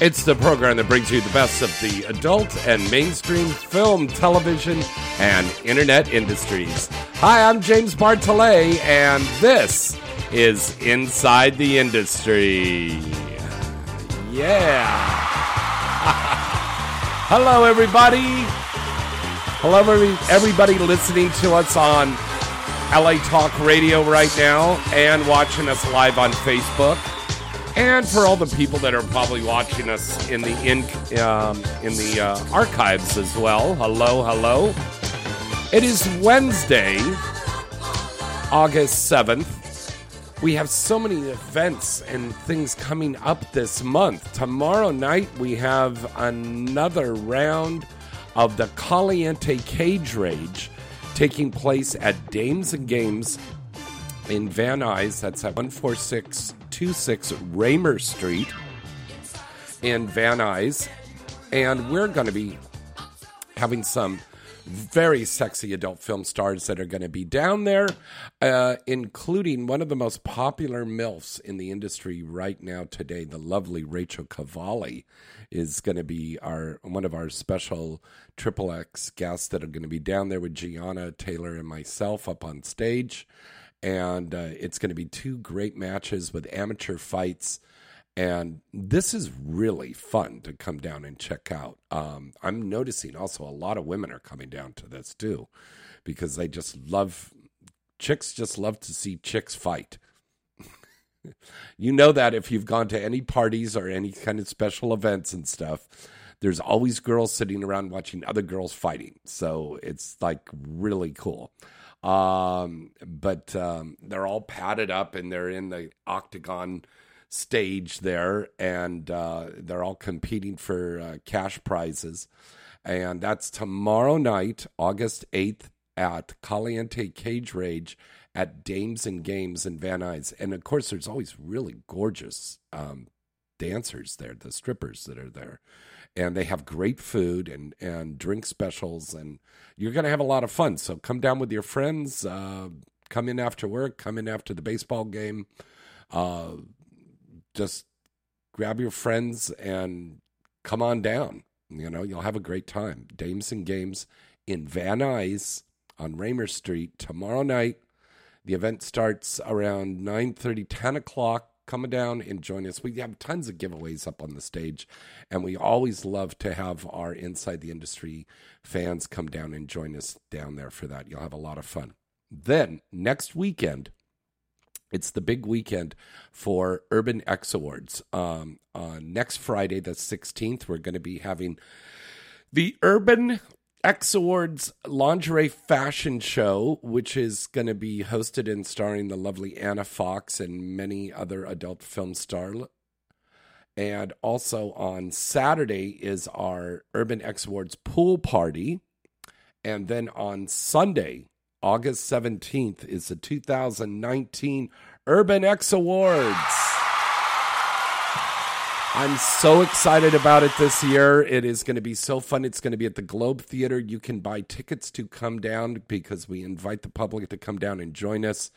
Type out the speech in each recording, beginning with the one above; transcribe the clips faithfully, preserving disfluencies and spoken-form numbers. It's the program that brings you the best of the adult and mainstream film, television, and internet industries. Hi, I'm James Bartolet, and this is Inside the Industry. Yeah. Hello, everybody. Hello, everybody listening to us on L A Talk Radio right now and watching us live on Facebook. And for all the people that are probably watching us in the in, um, in the uh, archives as well, hello, hello. It is Wednesday, August seventh. We have so many events and things coming up this month. Tomorrow night we have another round of the Caliente Cage Rage taking place at Dames and Games in Van Nuys. That's at one four six two six Raymer Street in Van Nuys, and we're going to be having some very sexy adult film stars that are going to be down there, uh, including one of the most popular MILFs in the industry right now today, the lovely Rachel Cavalli, is going to be our one of our special Triple X guests that are going to be down there with Gianna Taylor and myself up on stage. And uh, it's going to be two great matches with amateur fights. And this is really fun to come down and check out. Um, I'm noticing also a lot of women are coming down to this too, because they just love, chicks just love to see chicks fight. You know that if you've gone to any parties or any kind of special events and stuff, there's always girls sitting around watching other girls fighting. So it's like really cool. Um, but, um, they're all padded up and they're in the octagon stage there, and, uh, they're all competing for uh, cash prizes. And that's tomorrow night, August eighth at Caliente Cage Rage at Dames and Games in Van Nuys. And of course, there's always really gorgeous, um, dancers there, the strippers that are there, and they have great food and, and drink specials, and you're going to have a lot of fun. So come down with your friends, uh, come in after work, come in after the baseball game, uh, just grab your friends and come on down. You know, you'll have a great time. Dames and Games in Van Nuys on Raymer Street tomorrow night. The event starts around nine thirty, ten o'clock. Come down and join us. We have tons of giveaways up on the stage, and we always love to have our Inside the Industry fans come down and join us down there for that. You'll have a lot of fun. Then, next weekend, it's the big weekend for Urban X Awards. Um, on next Friday, the sixteenth, we're going to be having the Urban X Awards Lingerie Fashion Show, which is going to be hosted and starring the lovely Anna Fox and many other adult film stars. And also on Saturday is our Urban X Awards pool party. And then on Sunday, August seventeenth, is the two thousand nineteen Urban X Awards. I'm so excited about it this year. It is going to be so fun. It's going to be at the Globe Theater. You can buy tickets to come down because we invite the public to come down and join us.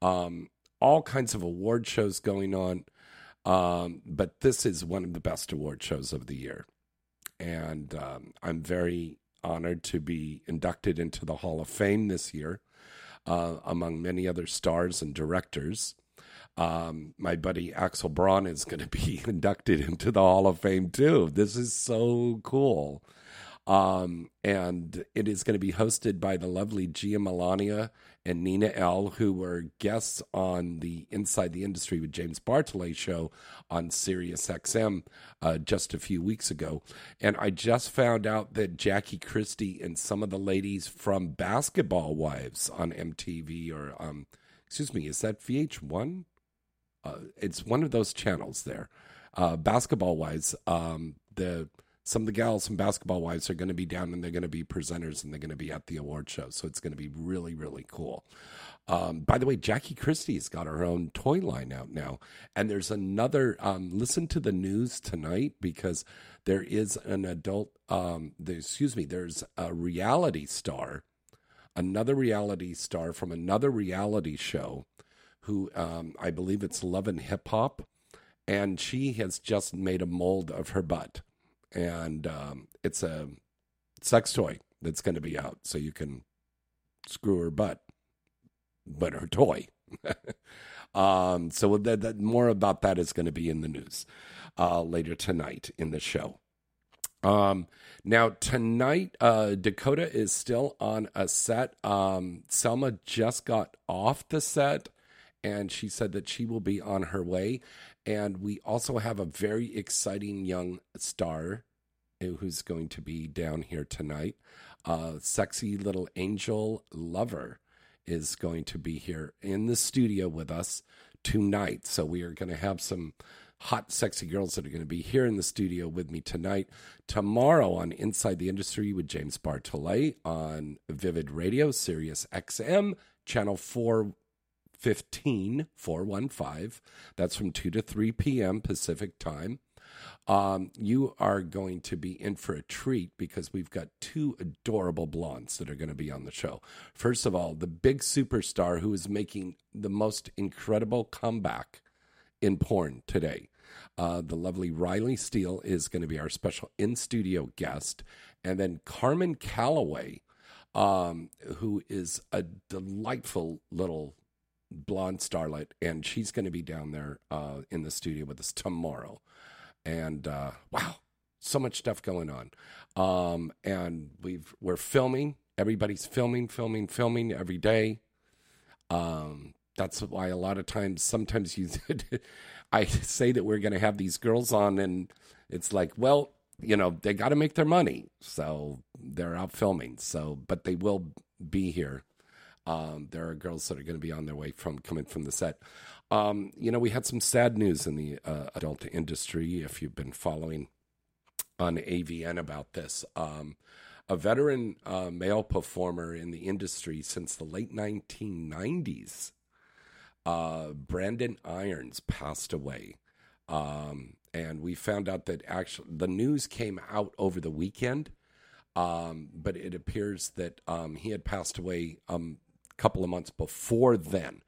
Um, all kinds of award shows going on. Um, but this is one of the best award shows of the year. And um, I'm very honored to be inducted into the Hall of Fame this year, uh, among many other stars and directors. Um, my buddy Axel Braun is going to be inducted into the Hall of Fame, too. This is so cool. Um, and it is going to be hosted by the lovely Gia Melania and Nina L, who were guests on the Inside the Industry with James Bartolet show on Sirius X M uh, just a few weeks ago. And I just found out that Jackie Christie and some of the ladies from Basketball Wives on M T V, or um, excuse me, is that V H one? Uh, it's one of those channels there. Uh, Basketball Wives, um, the... Some of the gals from Basketball Wives are going to be down, and they're going to be presenters, and they're going to be at the award show. So it's going to be really, really cool. Um, by the way, Jackie Christie's got her own toy line out now. And there's another, um, listen to the news tonight, because there is an adult, um, the, excuse me, there's a reality star, another reality star from another reality show who um, I believe it's Love and Hip Hop. And she has just made a mold of her butt. And um, it's a sex toy that's going to be out, so you can screw her butt, but her toy. um, so that, that, more about that is going to be in the news uh, later tonight in the show. Um, now, tonight, uh, Dakota is still on a set. Um, Selma just got off the set, and she said that she will be on her way. And we also have a very exciting young star who's going to be down here tonight. Uh, sexy little angel lover is going to be here in the studio with us tonight. So we are going to have some hot, sexy girls that are going to be here in the studio with me tonight. Tomorrow on Inside the Industry with James Bartolet on Vivid Radio, Sirius X M, Channel four. fifteen four fifteen. That's from two to three p.m. Pacific time. Um, you are going to be in for a treat, because we've got two adorable blondes that are going to be on the show. First of all, the big superstar who is making the most incredible comeback in porn today. Uh, the lovely Riley Steele is going to be our special in-studio guest. And then Carmen Calloway, um, who is a delightful little blonde starlet, and she's going to be down there uh, in the studio with us tomorrow. And uh, wow, so much stuff going on. Um, and we've we're filming. Everybody's filming, filming, filming every day. Um, that's why a lot of times, sometimes you, I say that we're going to have these girls on, and it's like, well, you know, they got to make their money, so they're out filming. So, but they will be here. Um, there are girls that are going to be on their way from coming from the set. Um, you know, we had some sad news in the uh, adult industry, if you've been following on A V N about this. Um, a veteran uh, male performer in the industry since the late nineteen nineties, uh, Brandon Irons, passed away. Um, and we found out that actually the news came out over the weekend, um, but it appears that um, he had passed away um couple of months before then.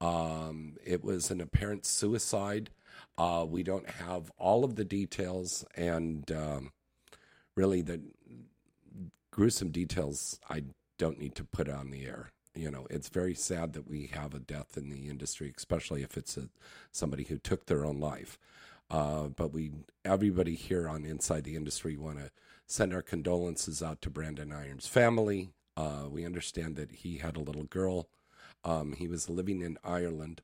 Um, it was an apparent suicide. Uh, we don't have all of the details, and um, really the gruesome details I don't need to put on the air. You know, it's very sad that we have a death in the industry, especially if it's a, somebody who took their own life. Uh, but we, everybody here on Inside the Industry, want to send our condolences out to Brandon Irons' family. Uh, we understand that he had a little girl. Um, he was living in Ireland.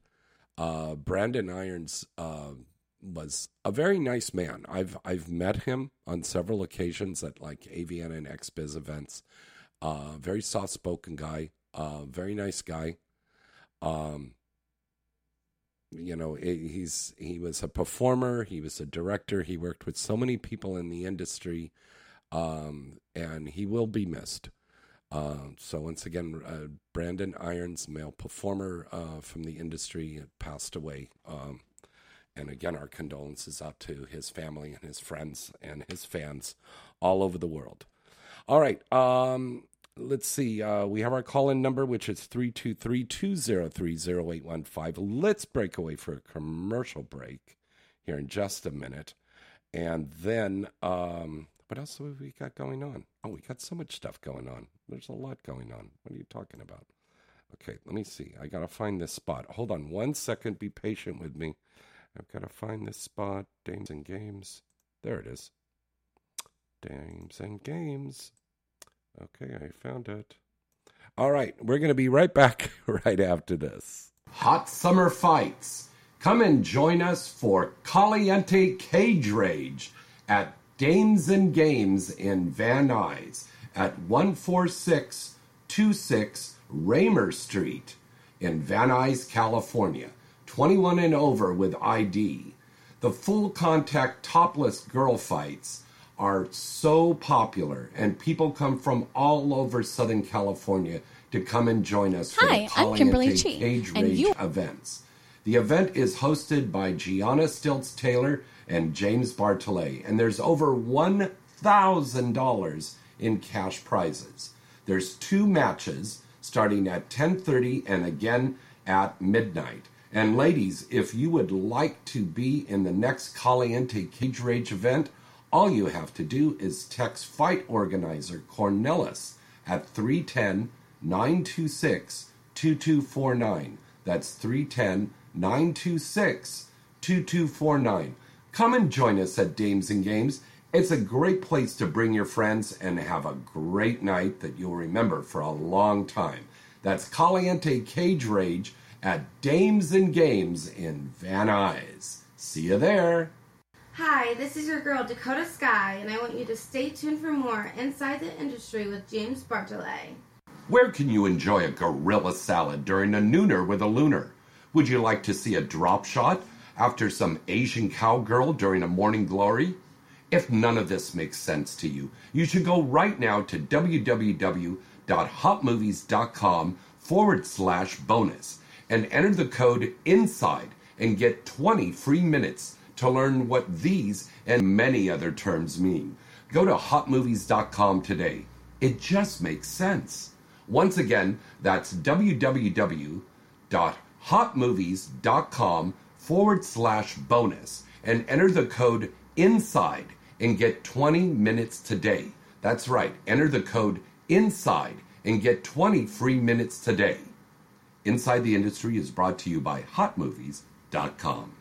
Uh, Brandon Irons uh, was a very nice man. I've I've met him on several occasions at like A V N and X Biz events. Uh, very soft-spoken guy. Uh, very nice guy. Um, you know, he's he was a performer. He was a director. He worked with so many people in the industry, um, and he will be missed. Uh, so once again, uh, Brandon Irons, male performer uh, from the industry, passed away. Um, and again, our condolences out to his family and his friends and his fans all over the world. All right, um, let's see. Uh, we have our call-in number, which is three two three, two oh three, oh eight one five. Let's break away for a commercial break here in just a minute. And then, um, what else have we got going on? Oh, we got so much stuff going on. There's a lot going on. What are you talking about? Okay, let me see. I got to find this spot. Hold on one second. Be patient with me. I've got to find this spot. Dames and Games. There it is. Dames and Games. Okay, I found it. All right, we're going to be right back right after this. Hot summer fights. Come and join us for Caliente Cage Rage at Dames and Games in Van Nuys at one four six two six Raymer Street in Van Nuys, California. twenty-one and over with I D. The full contact topless girl fights are so popular, and people come from all over Southern California to come and join us for Hi, the Caliente Cage Rage you- events. The event is hosted by Gianna Taylor and James Bartolet, and there's over one thousand dollars in cash prizes. There's two matches starting at ten thirty and again at midnight. And ladies, if you would like to be in the next Caliente Cage Rage event, all you have to do is text fight organizer Cornelis at three one zero nine two six two two four nine. That's three one zero nine two six two two four nine. Come and join us at Dames and Games. It's a great place to bring your friends and have a great night that you'll remember for a long time. That's Caliente Cage Rage at Dames and Games in Van Nuys. See you there. Hi, this is your girl Dakota Sky, and I want you to stay tuned for more Inside the Industry with James Bartolet. Where can you enjoy a gorilla salad during a nooner with a lunar? Would you like to see a drop shot after some Asian cowgirl during a morning glory? If none of this makes sense to you, you should go right now to www.hotmovies.com forward slash bonus and enter the code INSIDE and get twenty free minutes to learn what these and many other terms mean. Go to hot movies dot com today. It just makes sense. Once again, that's www.hotmovies.com forward slash bonus and enter the code INSIDE and get twenty minutes today. That's right. Enter the code INSIDE and get twenty free minutes today. Inside the Industry is brought to you by hot movies dot com.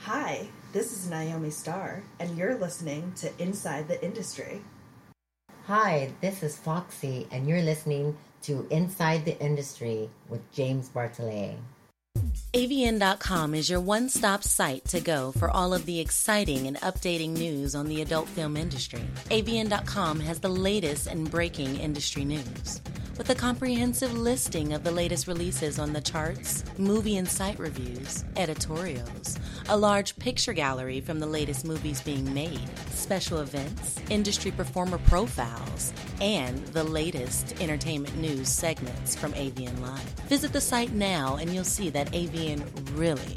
Hi. This is Naomi Starr, and you're listening to Inside the Industry. Hi, this is Foxy, and you're listening to Inside the Industry with James Bartolet. A V N dot com is your one-stop site to go for all of the exciting and updating news on the adult film industry. A V N dot com has the latest and breaking industry news, with a comprehensive listing of the latest releases on the charts, movie and site reviews, editorials, a large picture gallery from the latest movies being made, special events, industry performer profiles, and the latest entertainment news segments from A V N Live. Visit the site now and you'll see that A V N really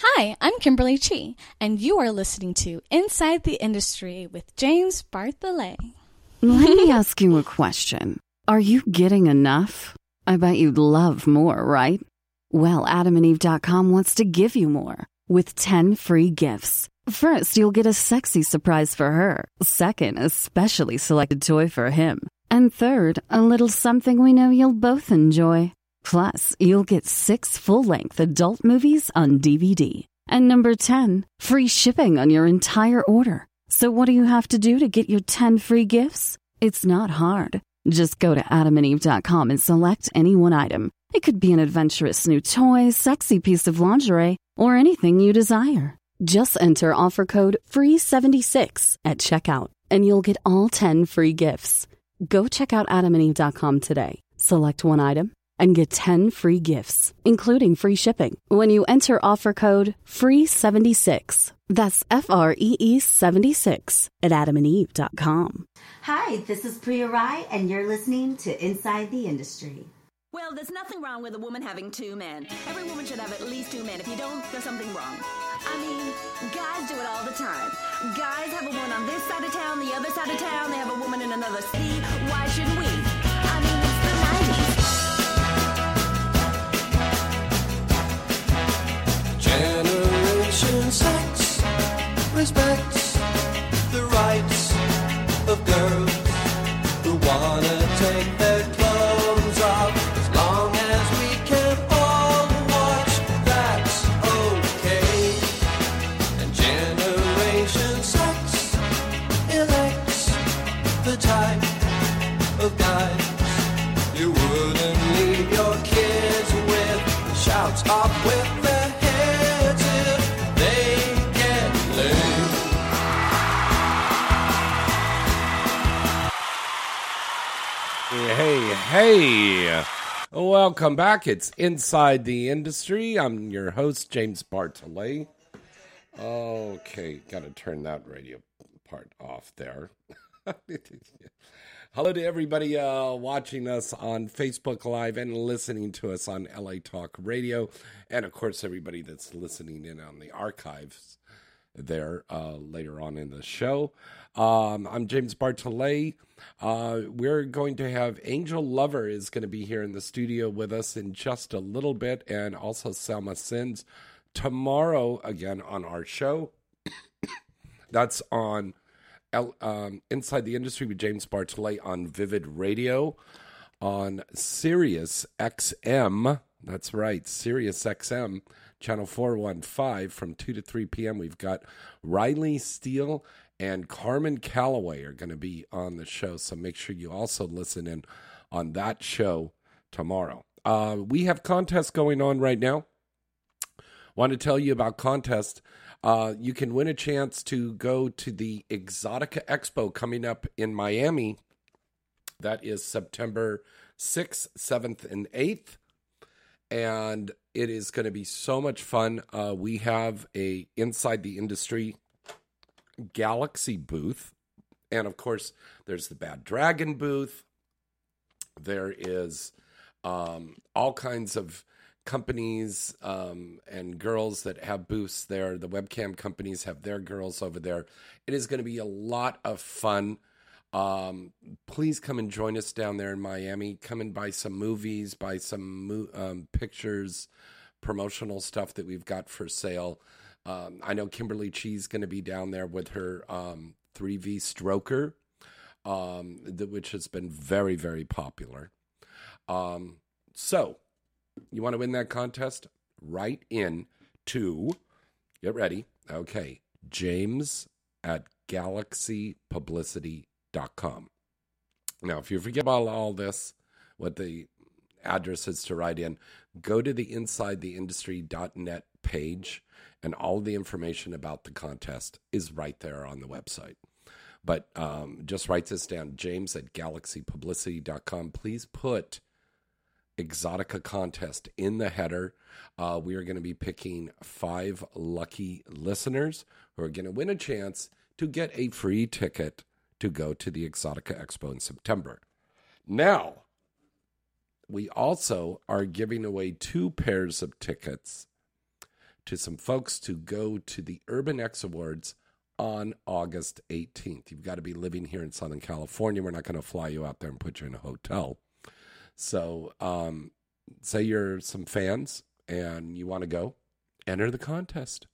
Hi, I'm Kimberly Chi, and you are listening to Inside the Industry with James Bartolet. Let me ask you a question. Are you getting enough? I bet you'd love more, right? Well, Adam and Eve dot com wants to give you more with ten free gifts. First, you'll get a sexy surprise for her. Second, a specially selected toy for him. And third, a little something we know you'll both enjoy. Plus, you'll get six full-length adult movies on D V D. And number ten, free shipping on your entire order. So what do you have to do to get your ten free gifts? It's not hard. Just go to Adam and Eve dot com and select any one item. It could be an adventurous new toy, sexy piece of lingerie, or anything you desire. Just enter offer code free seventy-six at checkout, and you'll get all ten free gifts. Go check out Adam and Eve dot com today. Select one item. and get ten free gifts, including free shipping, when you enter offer code free seventy-six. That's F R E E seventy-six at adam and eve dot com. Hi, this is Priya Rai, and you're listening to Inside the Industry. Well, there's nothing wrong with a woman having two men. Every woman should have at least two men. If you don't, there's something wrong. I mean, guys do it all the time. Guys have a woman on this side of town, the other side of town. They have a woman in another city. Why shouldn't we? I mean, it's the nineties. Generation sex respects the rights of girls who want to take their clothes off. As long as we can all watch, that's okay. And Generation Sex elects the type of guys you wouldn't leave your kids with. Shouts up with their heads if they get laid. Hey, hey, welcome back. It's Inside the Industry. I'm your host, James Bartolet. Okay, got to turn that radio part off there. Hello to everybody uh, watching us on Facebook Live and listening to us on L A Talk Radio. And, of course, everybody that's listening in on the archives there uh, later on in the show. Um, I'm James Bartolet. Uh, we're going to have Angel Lover is going to be here in the studio with us in just a little bit, and also Selma Sins tomorrow again on our show. That's on L, um, Inside the Industry with James Bartolet on Vivid Radio on Sirius X M. That's right, Sirius X M. Channel four one five from two to three p.m. We've got Riley Steele and Carmen Calloway are going to be on the show. So make sure you also listen in on that show tomorrow. Uh, we have contests going on right now. Want to tell you about contests. Uh, you can win a chance to go to the Exotica Expo coming up in Miami. That is September sixth, seventh, and eighth. And it is going to be so much fun. Uh, we have a Inside the Industry Galaxy booth. And, of course, there's the Bad Dragon booth. There is um, all kinds of companies um, and girls that have booths there. The webcam companies have their girls over there. It is going to be a lot of fun. Um, please come and join us down there in Miami. Come and buy some movies, buy some mo- um, pictures, promotional stuff that we've got for sale. Um, I know Kimberly Chi is going to be down there with her um, three V stroker, um, the, which has been very, very popular. Um, so you want to win that contest? Write in to, get ready, okay, James at galaxy publicity dot com. Now, if you forget about all this, what the address is to write in, go to the inside the industry dot net page, and all the information about the contest is right there on the website. But um, just write this down, James at galaxy publicity dot com. Please put Exotica Contest in the header. Uh, we are going to be picking five lucky listeners who are going to win a chance to get a free ticket to go to the Exotica Expo in September. Now, we also are giving away two pairs of tickets to some folks to go to the Urban X Awards on August eighteenth. You've got to be living here in Southern California. We're not going to fly you out there and put you in a hotel. So um, say you're some fans and you want to go, enter the contest.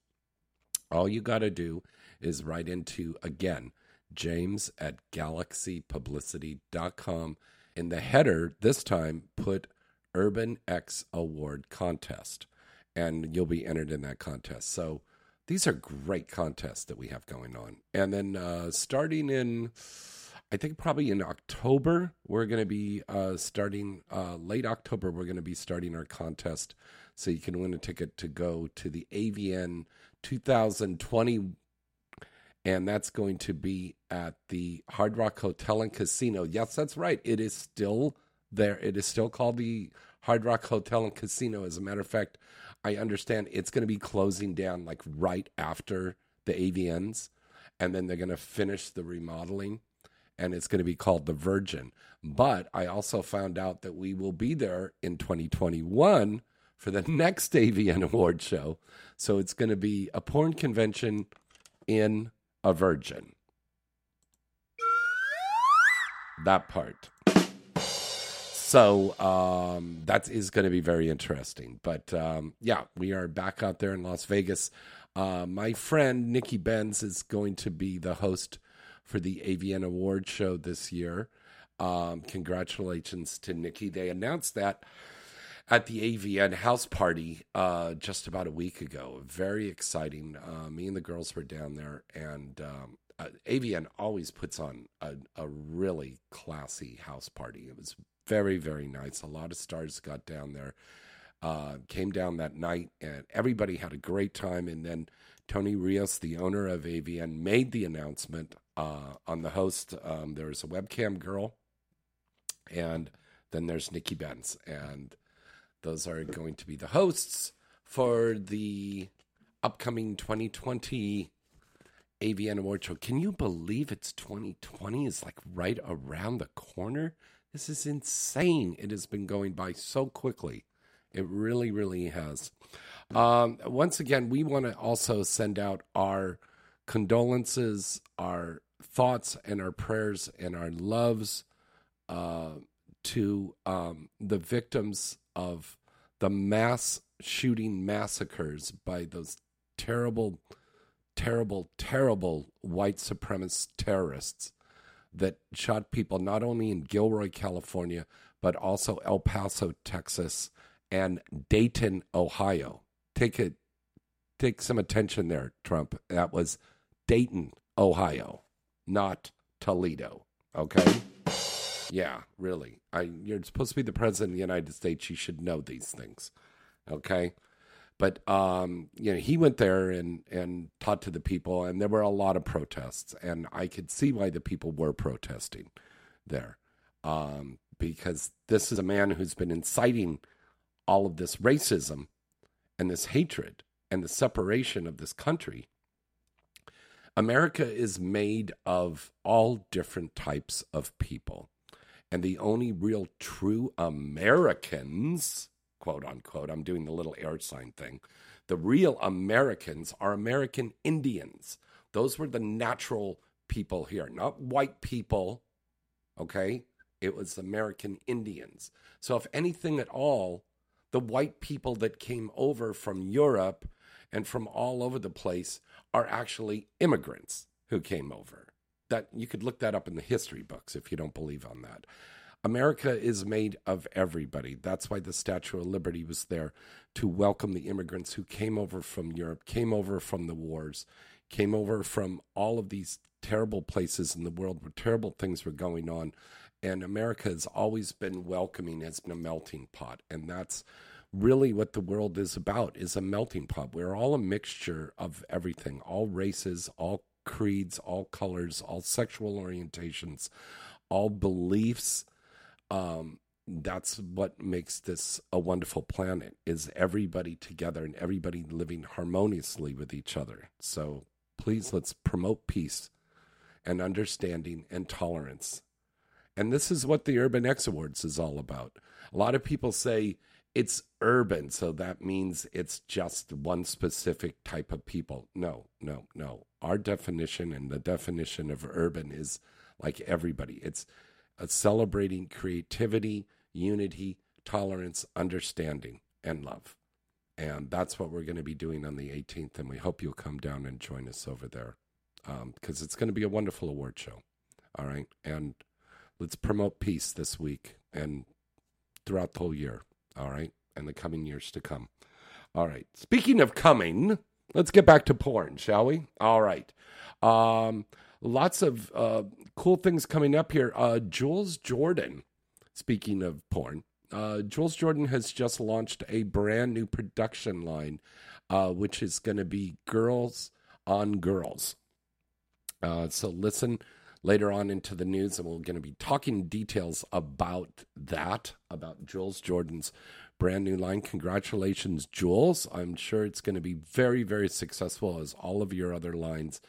All you got to do is write into, again, James at galaxy publicity dot com. In the header, this time, put Urban X Award Contest, and you'll be entered in that contest. So these are great contests that we have going on. And then uh, starting in, I think probably in October, we're going to be uh, starting, uh, late October, we're going to be starting our contest. So you can win a ticket to go to the A V N twenty twenty-one. And that's going to be at the Hard Rock Hotel and Casino. Yes, that's right. It is still there. It is still called the Hard Rock Hotel and Casino. As a matter of fact, I understand it's going to be closing down like right after the A V Ns, and then they're going to finish the remodeling, and it's going to be called the Virgin. But I also found out that we will be there in twenty twenty-one for the next A V N award show. So it's going to be a porn convention in a Virgin. That part. So um, that is going to be very interesting. But um, yeah, we are back out there in Las Vegas. Uh, my friend Nikki Benz is going to be the host for the A V N Awards show this year. Um, congratulations to Nikki. They announced that at the A V N house party uh, just about a week ago. Very exciting. Uh, me and the girls were down there, and um, uh, A V N always puts on a, a really classy house party. It was very, very nice. A lot of stars got down there, uh, came down that night, and everybody had a great time. And then Tony Rios, the owner of A V N, made the announcement uh, on the host. Um, there was a webcam girl, and then there's Nikki Benz. And those are going to be the hosts for the upcoming twenty twenty A V N Award Show. Can you believe it's twenty twenty? It's like right around the corner. This is insane. It has been going by so quickly. It really, really has. Um, once again, we want to also send out our condolences, our thoughts, and our prayers, and our loves uh, to um, the victims of the mass shooting massacres by those terrible, terrible, terrible white supremacist terrorists that shot people not only in Gilroy, California, but also El Paso, Texas, and Dayton, Ohio. Take a, take some attention there, Trump. That was Dayton, Ohio, not Toledo, okay? Yeah, really. I, you're supposed to be the president of the United States. You should know these things, okay? But, um, you know, he went there and, and talked to the people, and there were a lot of protests, and I could see why the people were protesting there, um, because this is a man who's been inciting all of this racism and this hatred and the separation of this country. America is made of all different types of people, and the only real true Americans, quote unquote, I'm doing the little air sign thing. The real Americans are American Indians. Those were the natural people here, not white people. Okay. It was American Indians. So if anything at all, the white people that came over from Europe and from all over the place are actually immigrants who came over. That you could look that up in the history books if you don't believe on that. America is made of everybody. That's why the Statue of Liberty was there, to welcome the immigrants who came over from Europe, came over from the wars, came over from all of these terrible places in the world where terrible things were going on. And America has always been welcoming, has been a melting pot. And that's really what the world is about, is a melting pot. We're all a mixture of everything, all races, all creeds, all colors, all sexual orientations, all beliefs. Um, that's what makes this a wonderful planet, is everybody together and everybody living harmoniously with each other. So please, let's promote peace and understanding and tolerance. And this is what the Urban X Awards is all about. A lot of people say it's urban, so that means it's just one specific type of people. No, no, no. Our definition and the definition of urban is like everybody. It's celebrating creativity, unity, tolerance, understanding, and love. And that's what we're going to be doing on the eighteenth, and we hope you'll come down and join us over there, because um, it's going to be a wonderful award show. All right? And let's promote peace this week and throughout the whole year, all right? And the coming years to come. All right. Speaking of coming, let's get back to porn, shall we? All right. Um... Lots of uh, cool things coming up here. Uh, Jules Jordan, speaking of porn, uh, Jules Jordan has just launched a brand new production line, uh, which is going to be Girls on Girls. Uh, so listen later on into the news, and we're going to be talking details about that, about Jules Jordan's brand new line. Congratulations, Jules. I'm sure it's going to be very, very successful, as all of your other lines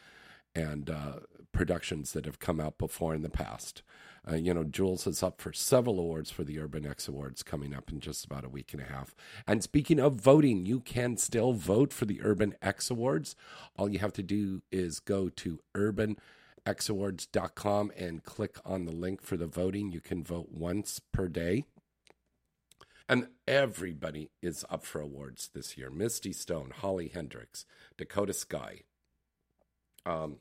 and uh, productions that have come out before in the past. Uh, you know, Jules is up for several awards for the Urban X Awards coming up in just about a week and a half. And speaking of voting, you can still vote for the Urban X Awards. All you have to do is go to Urban X Awards dot com and click on the link for the voting. You can vote once per day. And everybody is up for awards this year. Misty Stone, Holly Hendrix, Dakota Sky, um...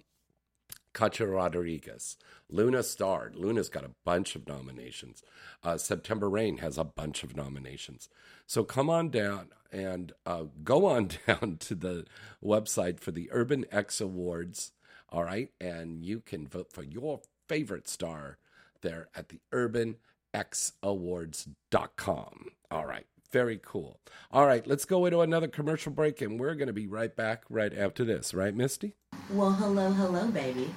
Katja Rodriguez, Luna Starr. Luna's got a bunch of nominations. Uh, September Rain has a bunch of nominations. So come on down and uh, go on down to the website for the Urban X Awards, all right? And you can vote for your favorite star there at the Urban X Awards dot com. All right, very cool. All right, let's go into another commercial break, and we're going to be right back right after this. Right, Misty? Well, hello, hello, baby.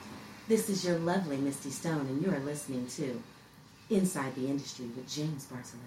This is your lovely Misty Stone, and you're listening to Inside the Industry with James Bartolet.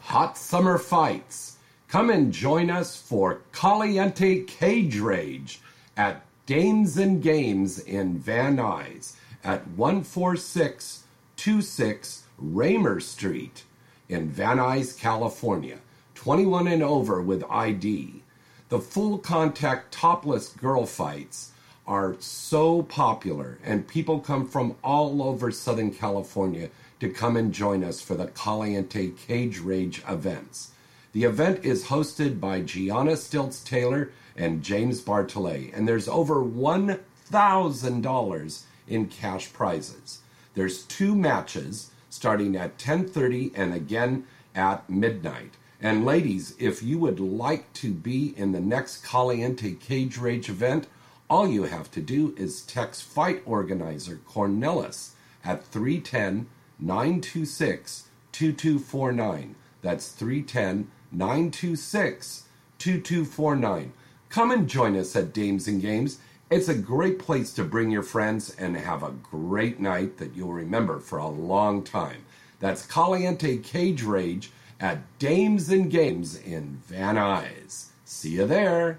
Hot summer fights. Come and join us for Caliente Cage Rage at Dames and Games in Van Nuys at one four six two six Raymer Street in Van Nuys, California. twenty-one and over with I D. The full-contact topless girl fights are so popular, and people come from all over Southern California to come and join us for the Caliente Cage Rage events. The event is hosted by Gianna Taylor and James Bartolet, and there's over one thousand dollars in cash prizes. There's two matches starting at ten thirty and again at midnight. And ladies, if you would like to be in the next Caliente Cage Rage event, all you have to do is text fight organizer Cornelis at three one zero nine two six two two four nine. That's three one zero nine two six two two four nine. Come and join us at Dames and Games. It's a great place to bring your friends and have a great night that you'll remember for a long time. That's Caliente Cage Rage at Dames and Games in Van Nuys. See you there.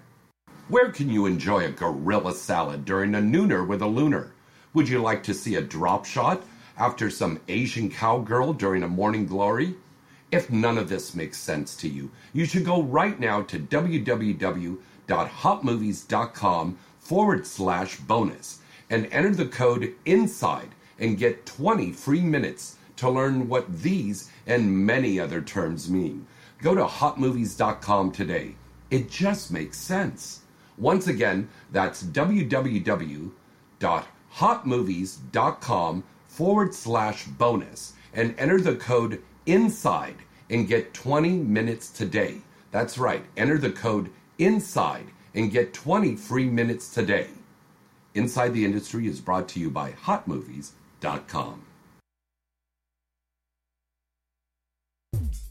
Where can you enjoy a gorilla salad during a nooner with a lunar? Would you like to see a drop shot after some Asian cowgirl during a morning glory? If none of this makes sense to you, you should go right now to www.hotmovies.com forward slash bonus and enter the code INSIDE and get twenty free minutes to learn what these and many other terms mean. Go to hot movies dot com today. It just makes sense. Once again, that's www.hotmovies.com forward slash bonus and enter the code INSIDE and get twenty minutes today. That's right. Enter the code INSIDE and get twenty free minutes today. Inside the Industry is brought to you by hot movies dot com.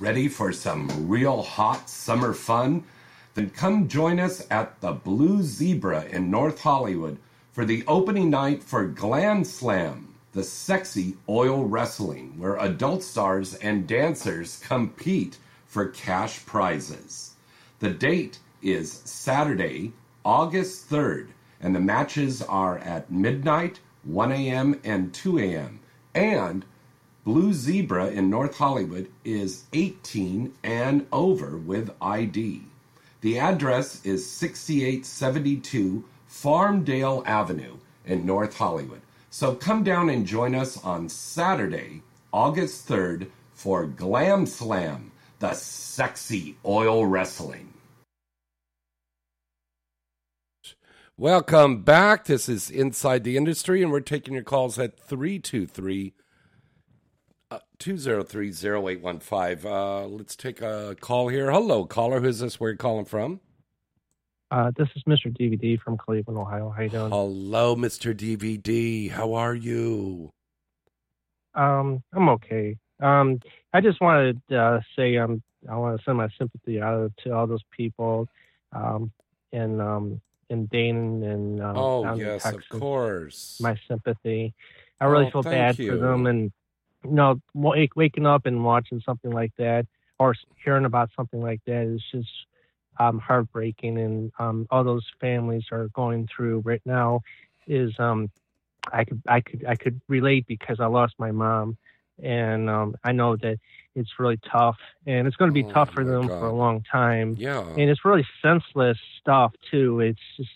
Ready for some real hot summer fun? Then come join us at the Blue Zebra in North Hollywood for the opening night for Glam Slam, the sexy oil wrestling, where adult stars and dancers compete for cash prizes. The date is Saturday, August third, and the matches are at midnight, one a.m., and two a.m. And Blue Zebra in North Hollywood is eighteen and over with I D. The address is sixty-eight seventy-two Farmdale Avenue in North Hollywood. So come down and join us on Saturday, August third, for Glam Slam, the sexy oil wrestling. Welcome back. This is Inside the Industry, and we're taking your calls at three two three, two oh three, oh eight one five. Uh, let's take a call here. Hello, caller. Who's this? Where are you calling from? Uh, this is Mister D V D from Cleveland, Ohio. How you doing? Hello, Mister D V D. How are you? Um, I'm okay. Um, I just wanted to uh, say um, I want to send my sympathy out to all those people um, in um, in Dayton and um, oh down yes, in Texas. Of course. My sympathy. I really oh, feel bad you. for them, and you know, waking up and watching something like that or hearing about something like that is just. Um, heartbreaking, and um, all those families are going through right now. Is um, I could I could I could relate because I lost my mom, and um, I know that it's really tough, and it's going to be oh, tough for them God. for a long time. Yeah, and it's really senseless stuff too. It's just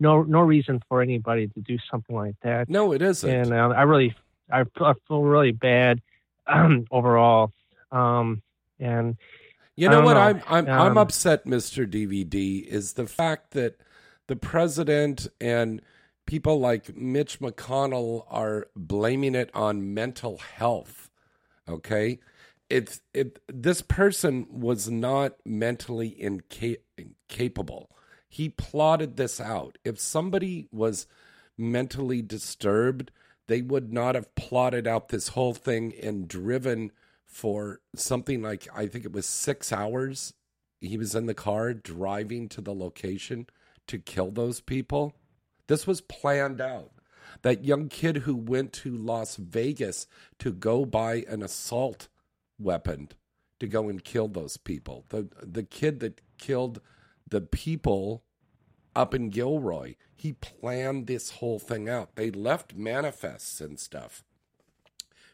no no reason for anybody to do something like that. No, it isn't. And uh, I really I, I feel really bad overall, um, and. You know what know. I'm I'm um, I'm upset, Mister D V D, is the fact that the president and people like Mitch McConnell are blaming it on mental health. Okay, it's it. This person was not mentally inca- incapable. He plotted this out. If somebody was mentally disturbed, they would not have plotted out this whole thing and driven. For something like, I think it was six hours, he was in the car driving to the location to kill those people. This was planned out. That young kid who went to Las Vegas to go buy an assault weapon to go and kill those people. The, the kid that killed the people up in Gilroy, he planned this whole thing out. They left manifests and stuff.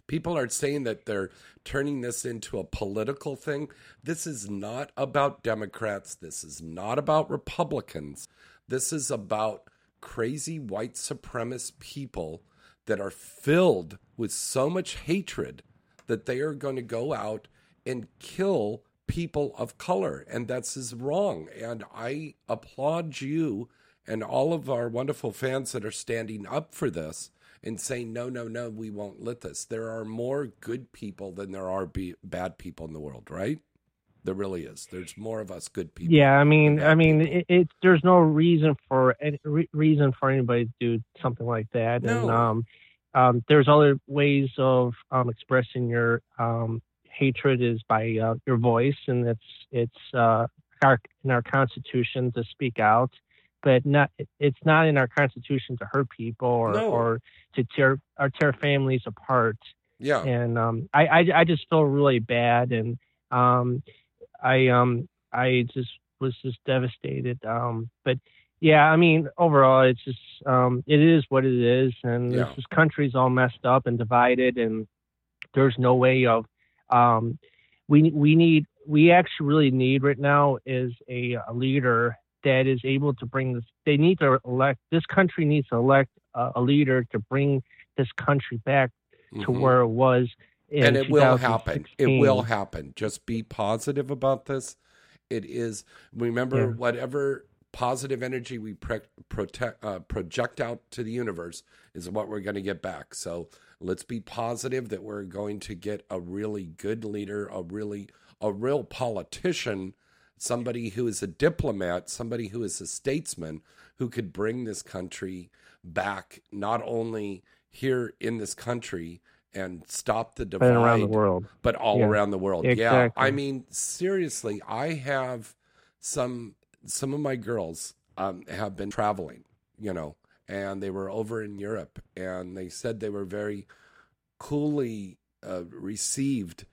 People are saying that they're turning this into a political thing. This is not about Democrats. This is not about Republicans. This is about crazy white supremacist people that are filled with so much hatred that they are going to go out and kill people of color. And that's is wrong. And I applaud you and all of our wonderful fans that are standing up for this. And say, no, no, no, we won't let this. There are more good people than there are be- bad people in the world, right? There really is. There's more of us good people. Yeah, I mean, I mean, it, it, there's no reason for any re- reason for anybody to do something like that. No. And um, um, there's other ways of um, expressing your um, hatred is by uh, your voice, and it's it's uh, our, in our Constitution to speak out. But not it's not in our Constitution to hurt people or, no. or to tear or tear families apart. Yeah. And um, I, I, I just feel really bad. And um, I um, I just was just devastated. Um, but, yeah, I mean, overall, it's just um, it is what it is. And yeah. this country's all messed up and divided. And there's no way of um, we we need we actually really need right now is a, a leader that is able to bring this, they need to elect, this country needs to elect uh, a leader to bring this country back to mm-hmm. where it was in And it will happen. It will happen. Just be positive about this. It is, remember, yeah. whatever positive energy we pre- protect, uh, project out to the universe is what we're going to get back. So let's be positive that we're going to get a really good leader, a really, a real politician, somebody who is a diplomat, somebody who is a statesman, who could bring this country back, not only here in this country and stop the divide, but around the world. But all yeah. around the world. Exactly. Yeah. I mean, seriously, I have some, some of my girls um, have been traveling, you know, and they were over in Europe, and they said they were very coolly uh, received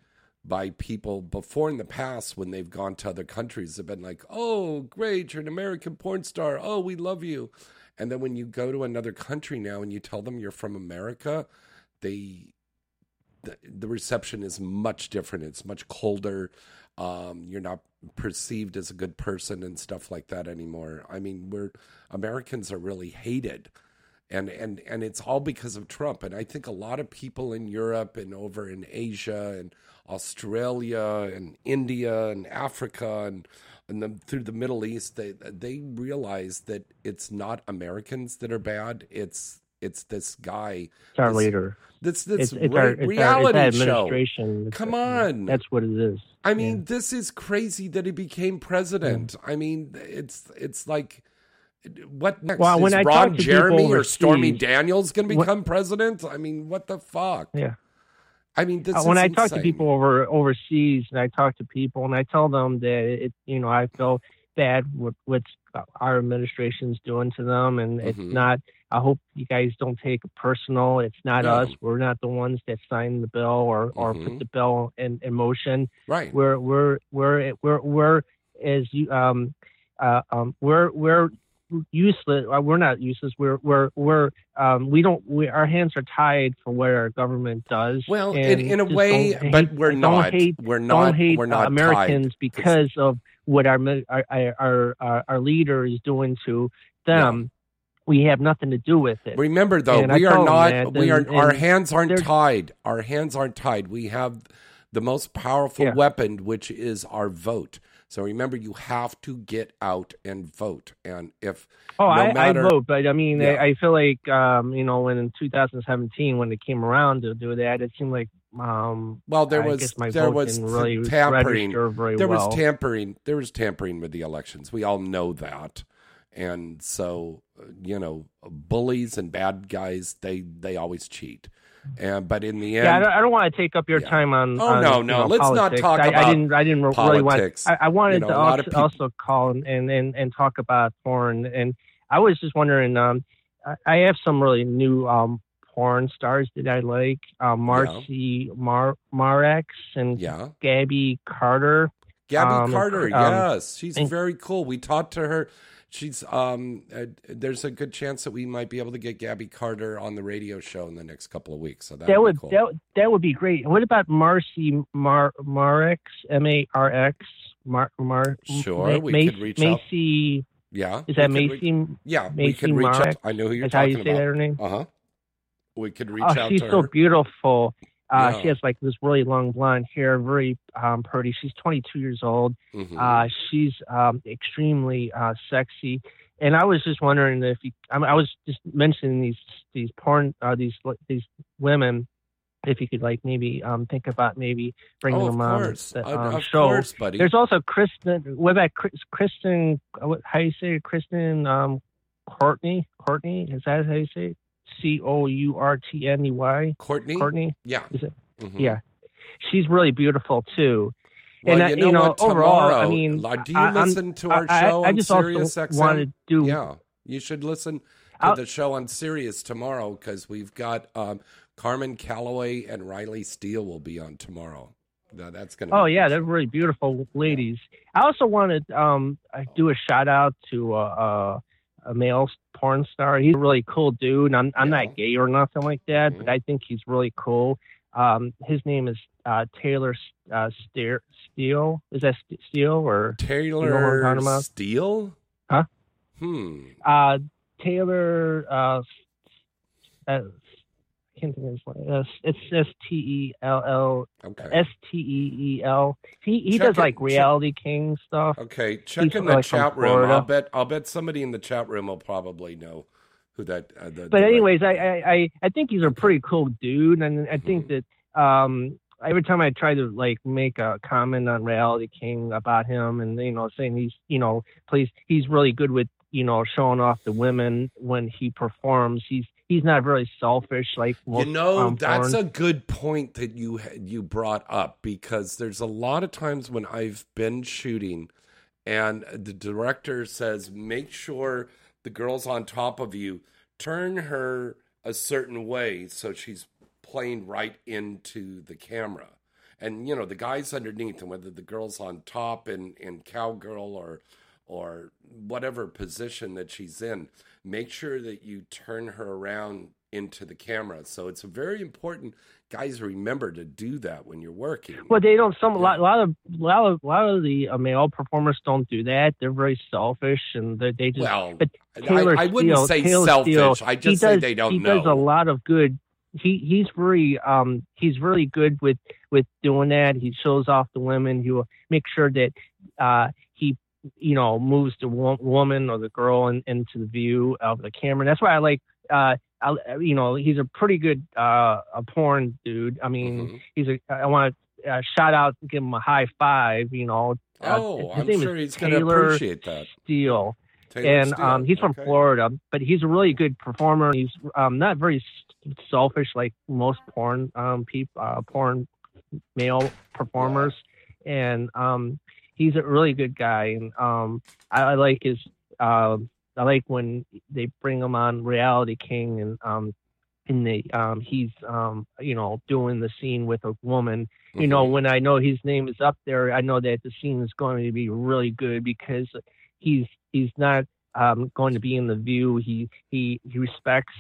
by people before in the past when they've gone to other countries. They've been like, oh, great, you're an American porn star. Oh, we love you. And then when you go to another country now and you tell them you're from America, they the, the reception is much different. It's much colder. Um, you're not perceived as a good person and stuff like that anymore. I mean, we're Americans are really hated. And, and and it's all because of Trump. And I think a lot of people in Europe and over in Asia and Australia and India and Africa and, and the, through the Middle East, they they realize that it's not Americans that are bad. It's it's this guy. It's our this, leader. This, this it's, it's re- our, it's reality our, it's our administration. show. Come on. That's what it is. I mean, yeah. This is crazy that he became president. Yeah. I mean, it's it's like... What next? Well, when is I Ron Jeremy overseas, or Stormy Daniels going to become what, president? I mean, what the fuck? Yeah. I mean, this uh, when is I talk insane. to people over overseas, and I talk to people, and I tell them that it, you know, I feel bad with what our administration's doing to them, and mm-hmm. it's not. I hope you guys don't take it personal. It's not no. us. We're not the ones that signed the bill or, mm-hmm. or put the bill in, in motion. Right. We're we're we're we're we're as you um uh um we're we're. useless we're not useless we're we're we're um we don't we our hands are tied for what our government does. Well, in, in a way hate, but we're not hate, we're not hate we're not Americans tied. Because of what our our our, our, our leader is doing to them. No. We have nothing to do with it. Remember though, and we I are not that, we and, are and our hands aren't tied. Our hands aren't tied. We have the most powerful yeah. weapon, which is our vote. So remember, you have to get out and vote. And if oh, no I, matter, I vote, but I mean, yeah. I, I feel like um, you know, when in two thousand seventeen, when it came around to do that, it seemed like um, well, there I was guess my there vote was didn't really tampering. Very there well. was tampering. There was tampering with the elections. We all know that. And so, you know, bullies and bad guys, they they always cheat. And but in the end, yeah, I don't, I don't want to take up your yeah. time on. Oh on, no, no, you know, let's politics. not talk I, about. I didn't. I didn't really want. I, I wanted you know, to also, people... also call and, and and talk about porn. And I was just wondering. Um, I, I have some really new um porn stars that I like. Uh, Marcy yeah. Mar Marex and yeah. Gabby Carter. Gabby um, Carter, um, yes, she's and, very cool. We talked to her. She's um. Uh, there's a good chance that we might be able to get Gabby Carter on the radio show in the next couple of weeks. So that, that would, would be cool. that, that would be great. What about Marcy Mar Marx M A R X Mar Mar? Sure, Ma- we Mace, could reach Macy. Out. Yeah, is that Macy? Re- yeah, Macy we could reach Marx. out. I know who you're That's talking about. How you say about. her name? Uh huh. We could reach oh, out. She's to so her. beautiful. Uh, yeah. She has like this really long blonde hair, very um, pretty. She's twenty-two years old. Mm-hmm. Uh, she's um, extremely uh, sexy. And I was just wondering if you, I, mean, I was just mentioning these these porn uh, these these women, if you could like maybe um, think about maybe bringing oh, them on the um, of show. Course, buddy. There's also Kristen. What about Kristen? How do you say it? Kristen um, Courtney? Courtney? Is that how you say it? C O U R T N E Y. Courtney. Courtney. Yeah. Is it? Mm-hmm. Yeah. She's really beautiful too. Well, and you know, I, you know what, overall, tomorrow, I mean, do you I, listen I'm, to our I, show I, I on just Sirius also X M? Wanted to do, yeah, you should listen to I'll, the show on Sirius tomorrow because we've got um, Carmen Calloway and Riley Steele will be on tomorrow. No, that's gonna. Oh yeah, they're really beautiful ladies. Yeah. I also wanted to um, do a shout out to. Uh, uh, a male porn star. He's a really cool dude. I'm, I'm yeah. not gay or nothing like that, mm-hmm. but I think he's really cool. Um, his name is uh, Taylor uh, Steele. Is that Steele or Taylor you know Steele? Huh? Hmm. Uh, Taylor. Uh, uh, I can't think of his name. Uh, it's S T E L L. Okay. S T E E L. He he check does in, like reality check, king stuff. Okay, check He's in the like chat room. I'll bet I'll bet somebody in the chat room will probably know who that. Uh, the, but the anyways, right. I, I I think he's a pretty cool dude, and I think mm-hmm. that um every time I try to like make a comment on Reality King about him, and you know saying he's you know please he's really good with you know showing off the women when he performs. He's He's not very selfish, like most, you know. Um, that's porn. a good point that you you brought up because there's a lot of times when I've been shooting, and the director says, "Make sure the girl's on top of you. Turn her a certain way so she's playing right into the camera." And you know the guy's underneath, and whether the girl's on top in in cowgirl or or whatever position that she's in. Make sure that you turn her around into the camera. So it's very important. guys remember to do that when you're working. Well, they don't. Some a lot, a lot of a lot of, a lot of the uh, male performers don't do that. They're very selfish, and they just. Well, but Taylor I, I wouldn't Steele, say Taylor selfish. Steele, I just say does, they don't he know. He does a lot of good. He he's very um he's really good with with doing that. He shows off the women. He will make sure that uh he you know moves the wo- woman or the girl in, into the view of the camera. And that's why I like uh. I, you know, he's a pretty good uh, a porn dude. I mean, mm-hmm. he's a. I want to uh, shout out, give him a high five. You know, oh, uh, his I'm name sure is he's going to appreciate that. Steele, Taylor and Steele. Um, he's from okay. Florida, but he's a really good performer. He's um, not very selfish like most porn um, people, uh, porn male performers, yeah. and um, he's a really good guy. And um, I, I like his. Uh, I like when they bring him on Reality King, and um, and they um, he's um, you know doing the scene with a woman. You mm-hmm. know, when I know his name is up there, I know that the scene is going to be really good because he's he's not um, going to be in the view. He he he respects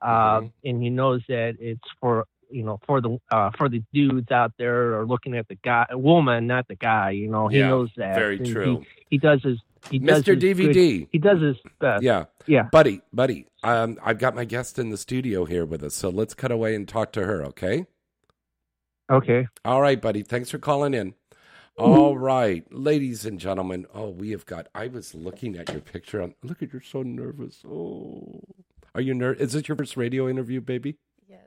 uh, mm-hmm. and he knows that it's for you know for the uh, for the dudes out there are looking at the guy woman, not the guy. You know, he yeah, knows that. Very and true. He, he does his. He Mister D V D. Good, he does his best. Yeah. Yeah. Buddy, buddy, um, I've got my guest in the studio here with us, so let's cut away and talk to her, okay? Okay. All right, buddy. Thanks for calling in. All mm-hmm. right. Ladies and gentlemen, oh, we have got, I was looking at your picture. On, look at, you're so nervous. Oh. Are you nervous? Is this your first radio interview, baby? Yes.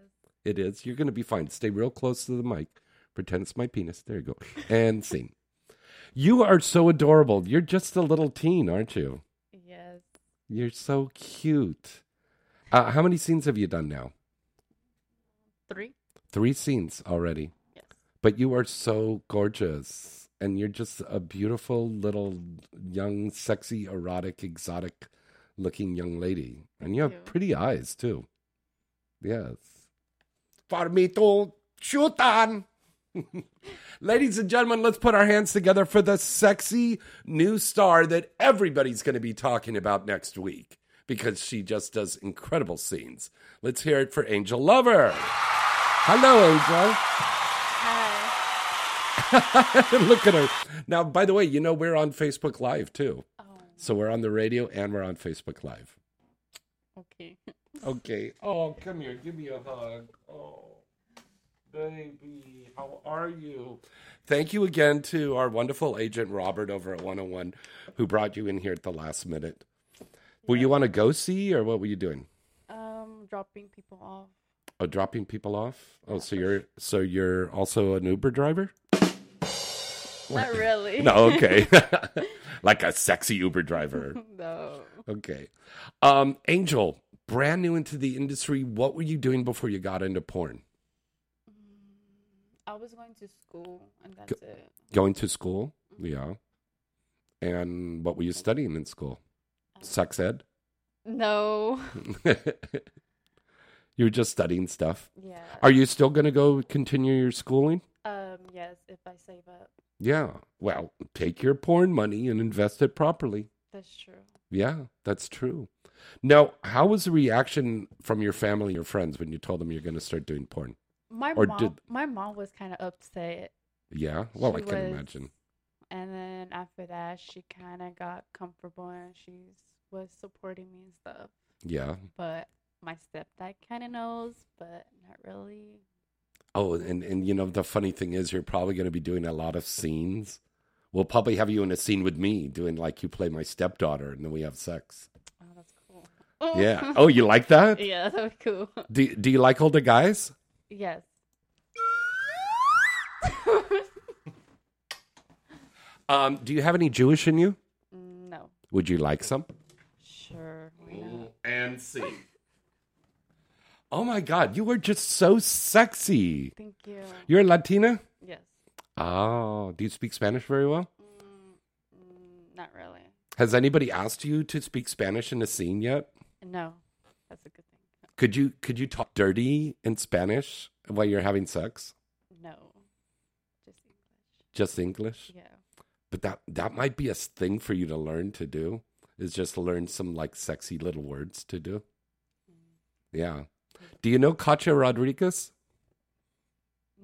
It is. You're going to be fine. Stay real close to the mic. Pretend it's my penis. There you go. And scene. You are so adorable. You're just a little teen, aren't you? Yes. You're so cute. Uh, how many scenes have you done now? Three. Three scenes already. Yes. But you are so gorgeous. And you're just a beautiful little young, sexy, erotic, exotic looking young lady. And you have Thank you. pretty eyes, too. Yes. For me to shoot on. Ladies and gentlemen, let's put our hands together for the sexy new star that everybody's going to be talking about next week because she just does incredible scenes. Let's hear it for Angel Lover. Hello, Angel. Hi. Look at her. Now, by the way, you know, we're on Facebook Live, too. Oh. So we're on the radio and we're on Facebook Live. Okay. Okay. Oh, come here. Give me a hug. Oh. Baby, how are you? Thank you again to our wonderful agent, Robert, over at one oh one, who brought you in here at the last minute. Were yeah. you on a go see, or what were you doing? Um, dropping people off. Oh, dropping people off? Oh, so you're so you're also an Uber driver? Not really. No, okay. Like a sexy Uber driver. No. Okay. Um, Angel, brand new into the industry, what were you doing before you got into porn? I was going to school, and that's Go- it. Going to school? Mm-hmm. Yeah. And what were you studying in school? Um, Sex ed? No. You were just studying stuff? Yeah. Are you still going to go continue your schooling? Um. Yes, if I save up. Yeah. Well, take your porn money and invest it properly. That's true. Yeah, that's true. Now, how was the reaction from your family or friends when you told them you're going to start doing porn? My or mom, did... my mom was kind of upset. Yeah, well, she I can was, imagine. And then after that, she kind of got comfortable and she was supporting me and stuff. Yeah. But my stepdad kind of knows, but not really. Oh, and, and you know, the funny thing is, you're probably going to be doing a lot of scenes. We'll probably have you in a scene with me doing like you play my stepdaughter and then we have sex. Oh, that's cool. Yeah. Oh, you like that? Yeah, that was cool. Do, do you like older guys? Yes. um, do you have any Jewish in you? No. Would you like some? Sure. Ooh, and see. Oh my God, you are just so sexy. Thank you. You're Latina? Yes. Oh, do you speak Spanish very well? Mm, not really. Has anybody asked you to speak Spanish in a scene yet? No. That's a good thing. Could you could you talk dirty in Spanish while you're having sex? No, just English. Just English? Yeah. But that that might be a thing for you to learn to do is just learn some like sexy little words to do. Mm. Yeah. Do you know Katja Rodriguez?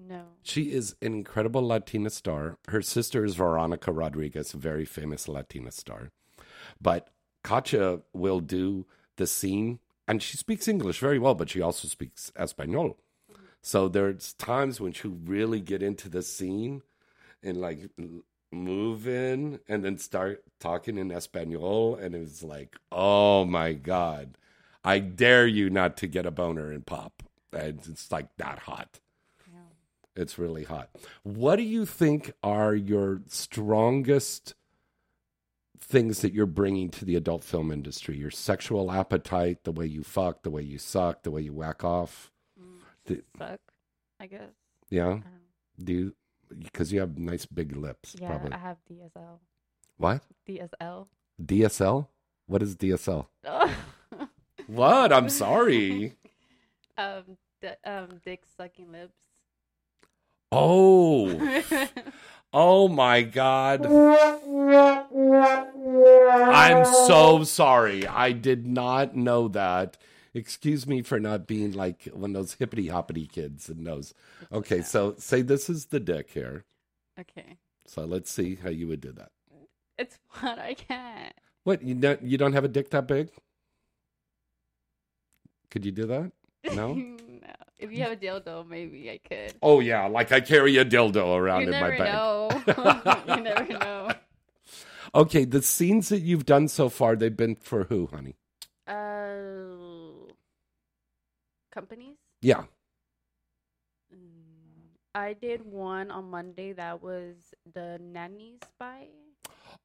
No. She is an incredible Latina star. Her sister is Veronica Rodriguez, a very famous Latina star. But Katja will do the scene, and she speaks English very well, but she also speaks Espanol. So there's times when she'll really get into the scene and like move in and then start talking in Espanol. And it was like, oh my God, I dare you not to get a boner and pop. And it's like that hot. Yeah. It's really hot. What do you think are your strongest things that you're bringing to the adult film industry? Your sexual appetite, the way you fuck, the way you suck, the way you whack off. The, suck, I guess. Yeah? Um, Do you? Because you have nice big lips, yeah, probably. Yeah, I have D S L. What? D S L. D S L? What is D S L? Oh. What? I'm sorry. um, d- um, dick sucking lips. Oh. Oh, my God. I'm so sorry. I did not know that. Excuse me for not being like one of those hippity-hoppity kids and knows. Okay, yeah. So say this is the dick here. Okay. So let's see how you would do that. It's what I can't. What? You don't, you don't have a dick that big? Could you do that? No? No. If you have a dildo, maybe I could. Oh, yeah. Like I carry a dildo around in my bag. You never know. You never know. Okay, the scenes that you've done so far, they've been for who, honey? Uh... Companies? Yeah. I did one on Monday that was the nanny spy.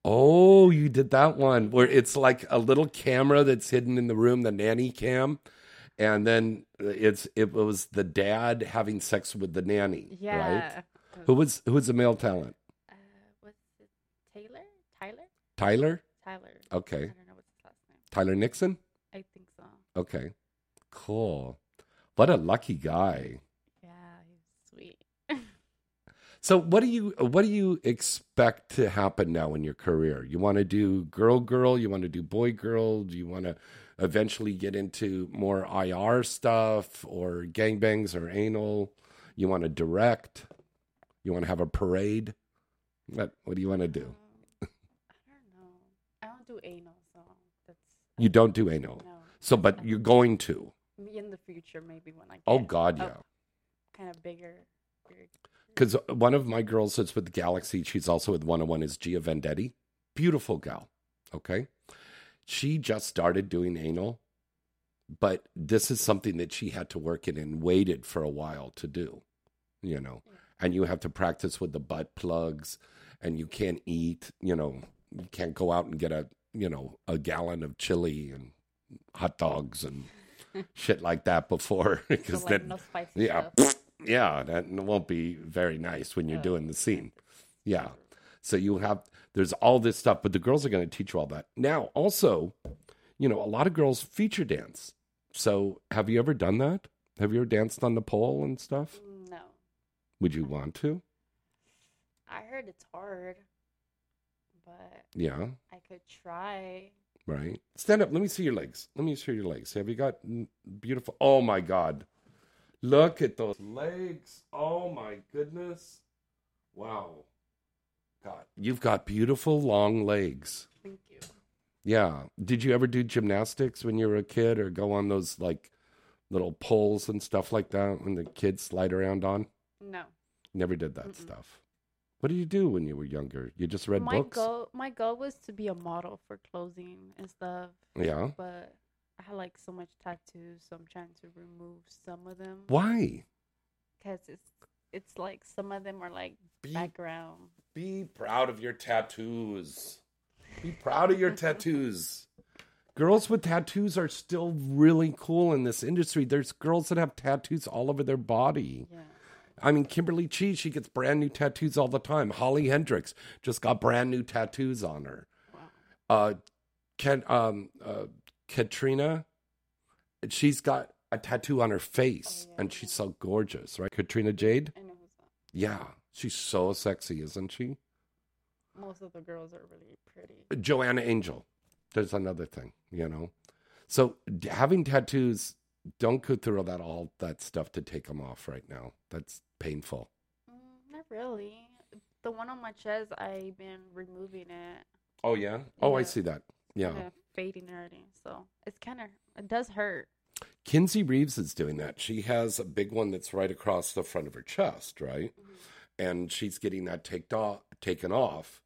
Oh, you did that one where it's like a little camera that's hidden in the room, the nanny cam, and then it's it was the dad having sex with the nanny. Yeah. Right? Who was who was the male talent? Uh, was it Taylor? Tyler? Tyler? Tyler. Okay. I don't know what's his last name. Tyler Nixon? I think so. Okay. Cool. What a lucky guy. Yeah, he's sweet. So what do you what do you expect to happen now in your career? You want to do girl-girl? You want to do boy-girl? Do you want to eventually get into more I R stuff or gangbangs or anal? You want to direct? You want to have a parade? What, what do you want to do? Um, I don't know. I don't do anal, so that's... You don't do anal? No. So, but you're going to? In the future, maybe when I get oh god, yeah, kind of bigger. Because one of my girls that's with Galaxy, she's also with one oh one, is Gia Vendetti, beautiful gal. Okay, she just started doing anal, but this is something that she had to work in and waited for a while to do. You know, and you have to practice with the butt plugs, and you can't eat. You know, you can't go out and get a you know a gallon of chili and hot dogs and. Shit like that before, because so like then, no spicy yeah, stuff. yeah, that won't be very nice when you're oh. doing the scene. Yeah, so you have there's all this stuff, but the girls are going to teach you all that now. Also, you know, a lot of girls feature dance. So, have you ever done that? Have you ever danced on the pole and stuff? No. Would you want to? I heard it's hard, but yeah, I could try. Right. Stand up. Let me see your legs. Let me see your legs. Have you got beautiful... Oh, my God. Look at those legs. Oh, my goodness. Wow. God. You've got beautiful long legs. Thank you. Yeah. Did you ever do gymnastics when you were a kid or go on those, like, little poles and stuff like that when the kids slide around on? No. Never did that Mm-mm. stuff. What did you do when you were younger? You just read my books? Goal, my goal was to be a model for clothing and stuff. Yeah. But I had like so much tattoos, so I'm trying to remove some of them. Why? Because it's, it's like some of them are like be, background. Be proud of your tattoos. Be proud of your tattoos. Girls with tattoos are still really cool in this industry. There's girls that have tattoos all over their body. Yeah. I mean, Kimberly Chi, she gets brand new tattoos all the time. Holly Hendrix just got brand new tattoos on her. Wow. Uh, Ken, um, uh, Katrina, she's got a tattoo on her face, oh, yeah, and she's so gorgeous, right? Katrina Jade? I know who's that. Yeah, she's so sexy, isn't she? Most of the girls are really pretty. Joanna Angel. There's another thing, you know? So having tattoos don't go through all that all that stuff to take them off right now. That's painful. Mm, not really. The one on my chest, I've been removing it. Oh yeah. Oh, yeah. I see that. Yeah. Yeah, fading already. So it's kind of it does hurt. Kinsey Reeves is doing that. She has a big one that's right across the front of her chest, right? Mm-hmm. And she's getting that take do- taken off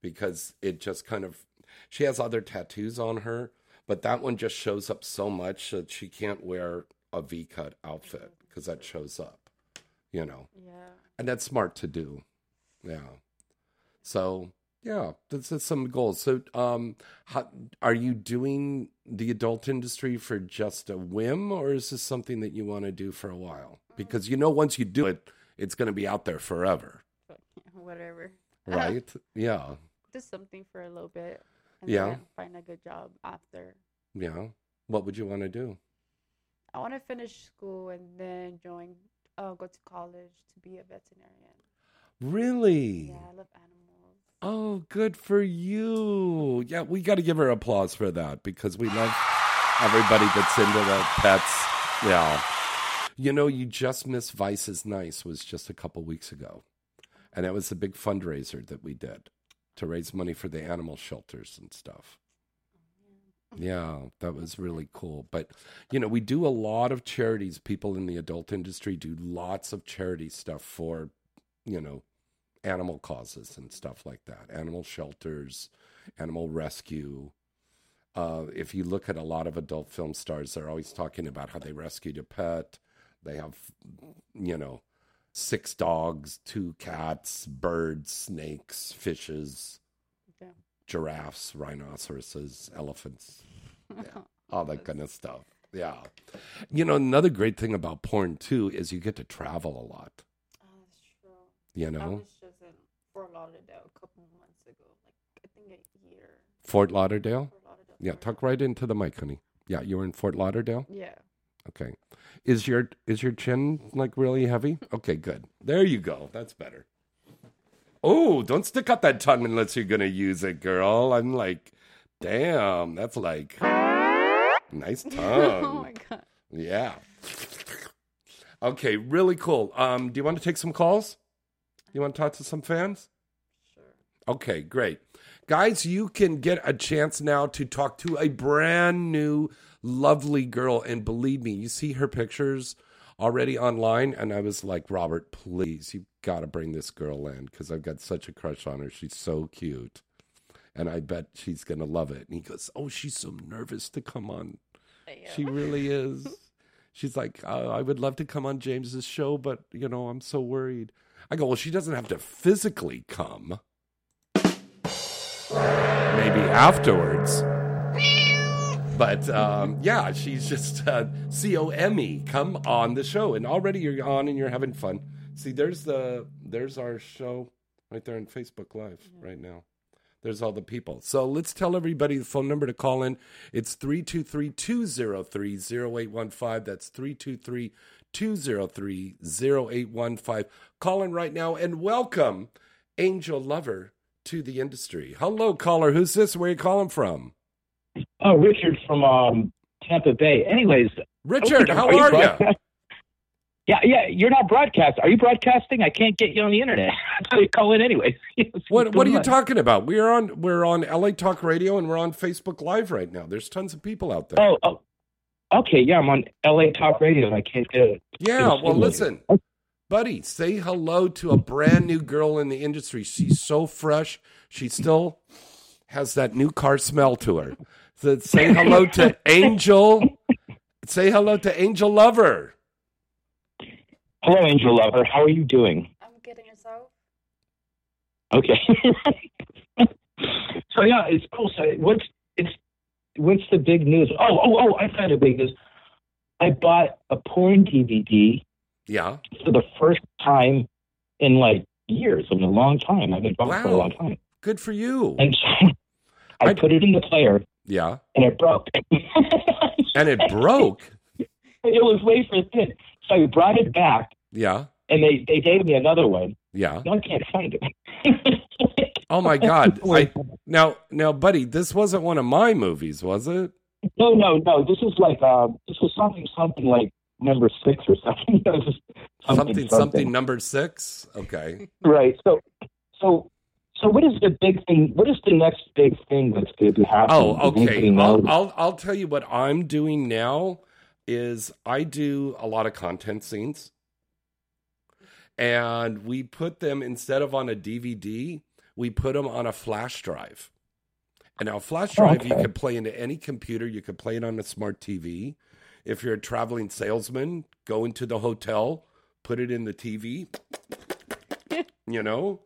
because it just kind of. She has other tattoos on her, but that one just shows up so much that she can't wear a V-cut outfit because that shows up, you know? Yeah. And that's smart to do. Yeah. So, yeah, this is some goals. So, um, how, are you doing the adult industry for just a whim, or is this something that you want to do for a while? Because, you know, once you do it, it's going to be out there forever. Whatever. Right? Yeah. Just something for a little bit. And yeah. Then find a good job after. Yeah. What would you want to do? I want to finish school and then join, uh, go to college to be a veterinarian. Really? Yeah, I love animals. Oh, good for you. Yeah, we got to give her applause for that because we love everybody that's into the pets. Yeah. You know, you just missed Vice is Nice was just a couple weeks ago. And that was the big fundraiser that we did to raise money for the animal shelters and stuff. Yeah, that was really cool. But, you know, we do a lot of charities. People in the adult industry do lots of charity stuff for, you know, animal causes and stuff like that. Animal shelters, animal rescue. Uh, if you look at a lot of adult film stars, they're always talking about how they rescued a pet. They have, you know, six dogs, two cats, birds, snakes, fishes, yeah. Giraffes, rhinoceroses, elephants, yeah, all that kind of stuff. Yeah. You know, another great thing about porn, too, is you get to travel a lot. Oh, that's true. You know? I was just in Fort Lauderdale a couple months ago, like I think a year. Fort Lauderdale? Fort Lauderdale. Yeah, tuck right into the mic, honey. Yeah, you were in Fort Lauderdale? Yeah. Okay. Is your is your chin, like, really heavy? Okay, good. There you go. That's better. Oh, don't stick out that tongue unless you're going to use it, girl. I'm like, damn, that's like, nice tongue. Oh, my God. Yeah. Okay, really cool. Um, do you want to take some calls? You want to talk to some fans? Sure. Okay, great. Guys, you can get a chance now to talk to a brand new lovely girl, and believe me, you see her pictures already online, and I was like, Robert, please, you've got to bring this girl in, because I've got such a crush on her. She's so cute, and I bet she's going to love it. And he goes, oh, she's so nervous to come on. Yeah. She really is. She's like, uh, I would love to come on James's show, but, you know, I'm so worried. I go, well, she doesn't have to physically come. Maybe afterwards. But, um, yeah, she's just uh, C O M E. Come on the show. And already you're on and you're having fun. See, there's the there's our show right there on Facebook Live right now. There's all the people. So let's tell everybody the phone number to call in. It's three two three, two oh three, oh eight one five. That's three two three, two oh three, oh eight one five. Call in right now and welcome Angel Lover to the industry. Hello, caller. Who's this? Where are you calling from? Oh, Richard from um, Tampa Bay. Anyways, Richard, how are you? Yeah, yeah. You're not broadcast. Are you broadcasting? I can't get you on the internet. I thought you'd call in anyways. What What are you talking about? We're on We're on L A Talk Radio and we're on Facebook Live right now. There's tons of people out there. Oh, oh okay. Yeah, I'm on L A Talk Radio and I can't get it. Yeah. Well, listen, buddy. Say hello to a brand new girl in the industry. She's so fresh. She still has that new car smell to her. So say hello to Angel. Say hello to Angel Lover. Hello, Angel Lover. How are you doing? I'm good, and yourself? Okay. So yeah, it's cool. So what's it's what's the big news? Oh, oh, oh! I found a big news. I bought a porn D V D. Yeah. For the first time in like years, in a long time. I've been buying wow. for a long time. Good for you. And so I I'd... put it in the player. Yeah. And it broke. And it broke? It was way for thin. So I brought it back. Yeah. And they, they gave me another one. Yeah. Now I can't find it. Oh, my God. I, now, now, buddy, this wasn't one of my movies, was it? No, no, no. This is like uh, this was something, something like number six or something. something, something, something, something number six. Okay. Right. So, so, so, what is the big thing? What is the next big thing that's going to be happening? Oh, okay. I'll, I'll I'll tell you what I'm doing now is I do a lot of content scenes, and we put them instead of on a D V D, we put them on a flash drive. And now flash drive, okay. You can play into any computer. You can play it on a smart T V. If you're a traveling salesman, go into the hotel, put it in the T V, you know,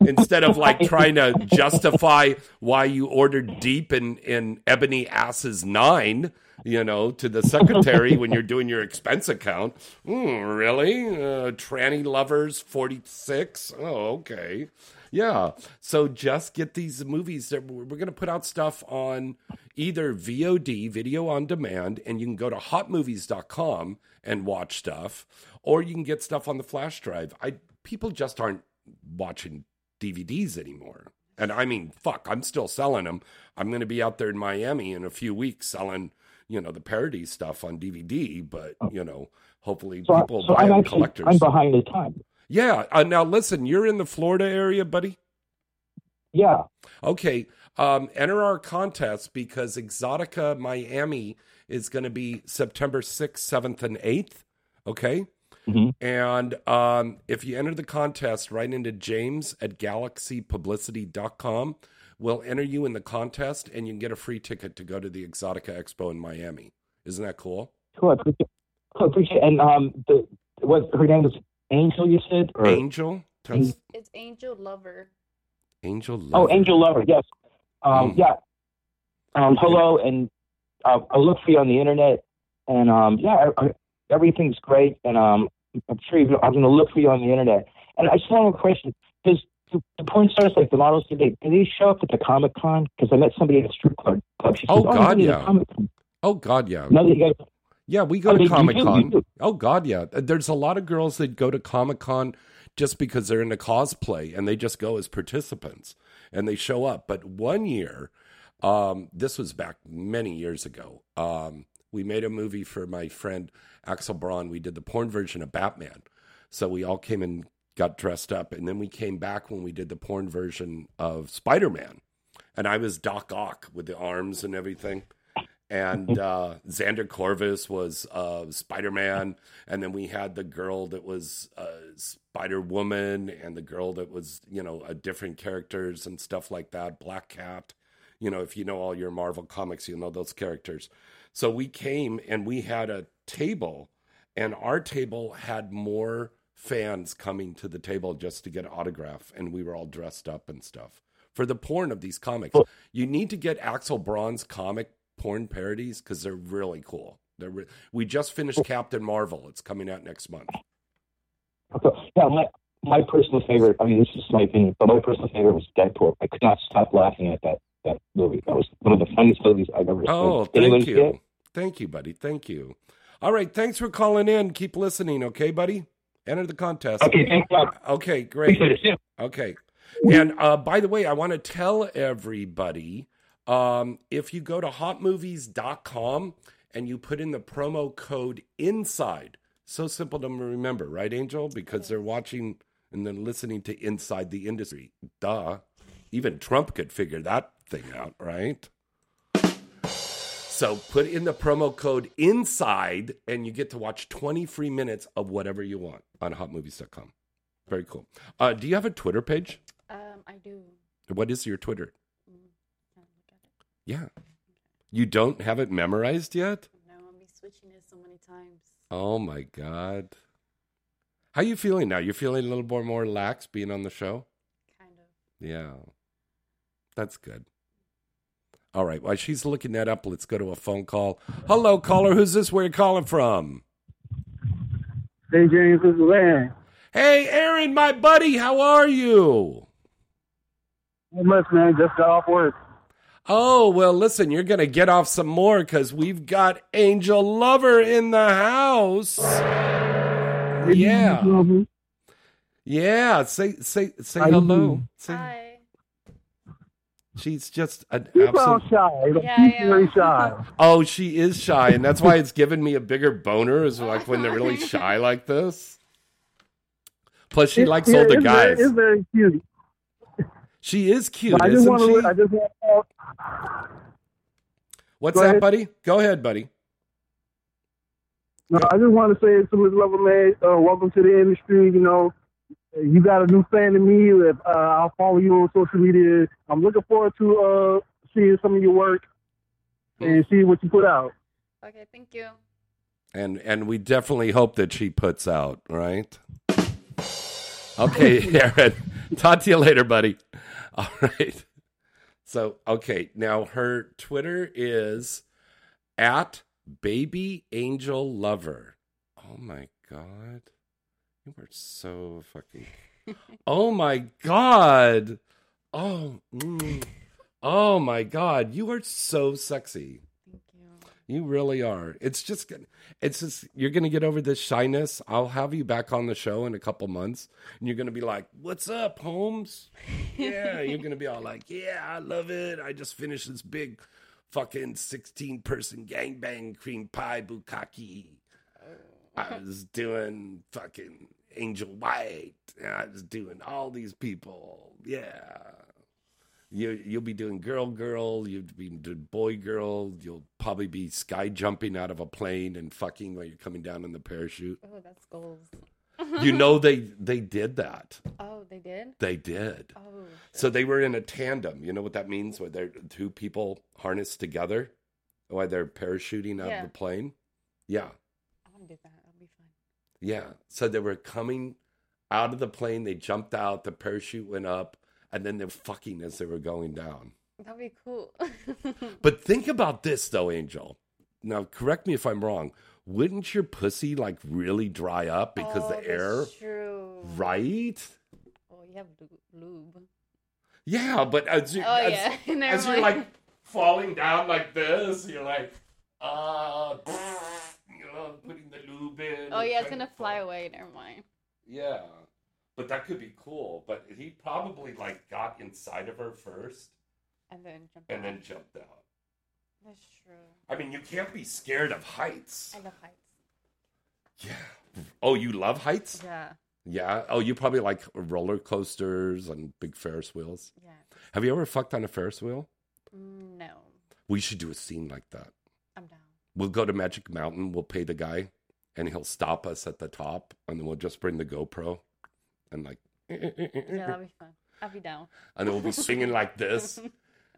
instead of like trying to justify why you ordered deep in, in Ebony Ass's nine, you know, to the secretary when you're doing your expense account. Mm, really? Uh, tranny lovers, forty-six? Oh, okay. Yeah, so just get these movies. That we're going to put out stuff on either V O D, video on demand, and you can go to hot movies dot com and watch stuff, or you can get stuff on the flash drive. I People just aren't watching D V Ds anymore. And I mean, fuck, I'm still selling them. I'm going to be out there in Miami in a few weeks selling, you know, the parody stuff on D V D, but, you know, hopefully so, people so buy them collectors. I'm behind the time. Yeah. Uh, now, listen, you're in the Florida area, buddy? Yeah. Okay. Um, enter our contest because Exotica Miami is going to be September sixth, seventh, and eighth. Okay? Mm-hmm. And um, if you enter the contest, write into James at galaxy publicity dot com. We'll enter you in the contest, and you can get a free ticket to go to the Exotica Expo in Miami. Isn't that cool? Cool. I appreciate, cool, I appreciate it. And um, the, what, her name is... Angel, you said? Or Angel? It's, it's Angel Lover. Angel Lover. Oh, Angel Lover, yes. Um, mm. Yeah. Um, hello, and uh, I'll look for you on the internet. And, um, yeah, I, I, everything's great, and um, I'm sure you, I'm going to look for you on the internet. And I just want a question. Does the, the porn stars, like the models today, do they show up at the Comic-Con? Because I met somebody at a strip club. She oh, says, God, oh, yeah. Oh, God, yeah. Now that you guys... Yeah, we go I mean, to Comic-Con. Oh, God, yeah. There's a lot of girls that go to Comic-Con just because they're into cosplay, and they just go as participants, and they show up. But one year, um, this was back many years ago, um, we made a movie for my friend Axel Braun. We did the porn version of Batman. So we all came and got dressed up, and then we came back when we did the porn version of Spider-Man. And I was Doc Ock with the arms and everything. And uh, Xander Corvus was uh, Spider-Man. And then we had the girl that was uh, Spider-Woman and the girl that was, you know, uh, different characters and stuff like that. Black Cat. You know, if you know all your Marvel comics, you'll know those characters. So we came and we had a table. And our table had more fans coming to the table just to get an autograph. And we were all dressed up and stuff. For the porn of these comics, you need to get Axel Braun's comic porn parodies because they're really cool. They're re- we just finished Captain Marvel. It's coming out next month. Yeah, my, my personal favorite, I mean, this is my opinion, but my personal favorite was Deadpool. I could not stop laughing at that, that movie. That was one of the funniest movies I've ever seen. Oh, thank you. Thank you, buddy. Thank you. All right. Thanks for calling in. Keep listening. Okay, buddy? Enter the contest. Okay, thanks, Bob. Okay, great. Okay. And uh, by the way, I want to tell everybody... Um, if you go to hot movies dot com and you put in the promo code INSIDE, so simple to remember, right, Angel? Because they're watching and then listening to Inside the Industry. Duh. Even Trump could figure that thing out, right? So put in the promo code INSIDE and you get to watch twenty free minutes of whatever you want on hot movies dot com. Very cool. Uh, do you have a Twitter page? Um, I do. What is your Twitter? Yeah. You don't have it memorized yet? No, I'll be switching it so many times. Oh, my God. How are you feeling now? You're feeling a little more, more relaxed being on the show? Kind of. Yeah. That's good. All right. While she's looking that up, let's go to a phone call. Hello, caller. Who's this? Where are you calling from? Hey, James. This is Aaron. Hey, Aaron, my buddy. How are you? Not much, man. Just got off work. Oh, well, listen, you're going to get off some more because we've got Angel Lover in the house. Yeah. Yeah. Say, say, say hello. Say, hi. She's just an she's absolute... shy. Like, yeah, she's yeah. very shy. Oh, she is shy, and that's why it's given me a bigger boner, is like when they're really shy like this. Plus, she it, likes yeah, older it's guys. Very, it's very cute. She is cute, I isn't just wanna, she? I just want to... What's Go that, ahead. buddy? Go ahead, buddy. No, Go. I just want to say to Miz Lover Man, uh, welcome to the industry, you know. You got a new fan in me. If, uh, I'll follow you on social media. I'm looking forward to uh, seeing some of your work and see what you put out. Okay, thank you. And and we definitely hope that she puts out, right? Okay, Aaron. Talk to you later, buddy. All right. So, okay, now her Twitter is at Baby Angel Lover. Oh, my God. You were so fucking... Oh, my God. Oh, mm. oh, my God. You are so sexy. Thank you. You really are. It's just... It's just... You're going to get over this shyness. I'll have you back on the show in a couple months, and you're going to be like, what's up, Holmes? Yeah. You're going to be all like, yeah, I love it. I just finished this big fucking sixteen-person gangbang cream pie bukkake. I was doing fucking Angel White. I was doing all these people. Yeah. You, you'll be doing girl, girl. You'll be doing boy, girl. You'll probably be sky jumping out of a plane and fucking while you're coming down in the parachute. Oh, that's goals. You know, they, they did that. Oh, they did? They did. Oh. So they were in a tandem. You know what that means? Where they're two people harnessed together while they're parachuting out yeah. of the plane? Yeah. I want to do that. Yeah, so they were coming out of the plane. They jumped out. The parachute went up, and then they're fucking as they were going down. That'd be cool. But think about this, though, Angel. Now, correct me if I'm wrong. Wouldn't your pussy like really dry up because oh, the air? That's true. Right? Oh, you have lube. Yeah, but as you oh, as, yeah. as you're like falling down like this, you're like, ah. Uh, putting the lube in. Oh yeah, it's gonna fly away. Never mind. Yeah, but that could be cool. But he probably like got inside of her first, and then jumped and out. then jumped out. That's true. I mean, you can't be scared of heights. I love heights. Yeah. Oh, you love heights? Yeah. Yeah. Oh, you probably like roller coasters and big Ferris wheels. Yeah. Have you ever fucked on a Ferris wheel? No. We should do a scene like that. I'm down. We'll go to Magic Mountain. We'll pay the guy, and he'll stop us at the top, and then we'll just bring the GoPro, and like, yeah, that'll be fun. I'll be down. And we'll be swinging like this,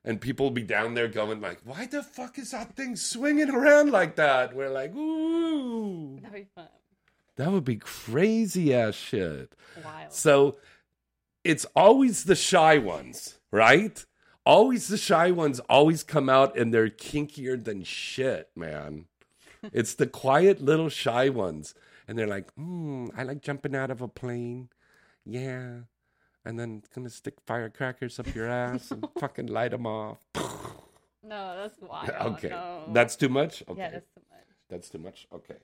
and people will be down there going like, "Why the fuck is that thing swinging around like that?" We're like, "Ooh, that'd be fun." That would be crazy ass shit. Wild. So, it's always the shy ones, right? Always the shy ones always come out and they're kinkier than shit, man. It's the quiet little shy ones. And they're like, hmm, I like jumping out of a plane. Yeah. And then going to stick firecrackers up your ass and fucking light them off. No, that's wild. Okay. No. That's too much? Okay. Yeah, that's too much. That's too much? Okay.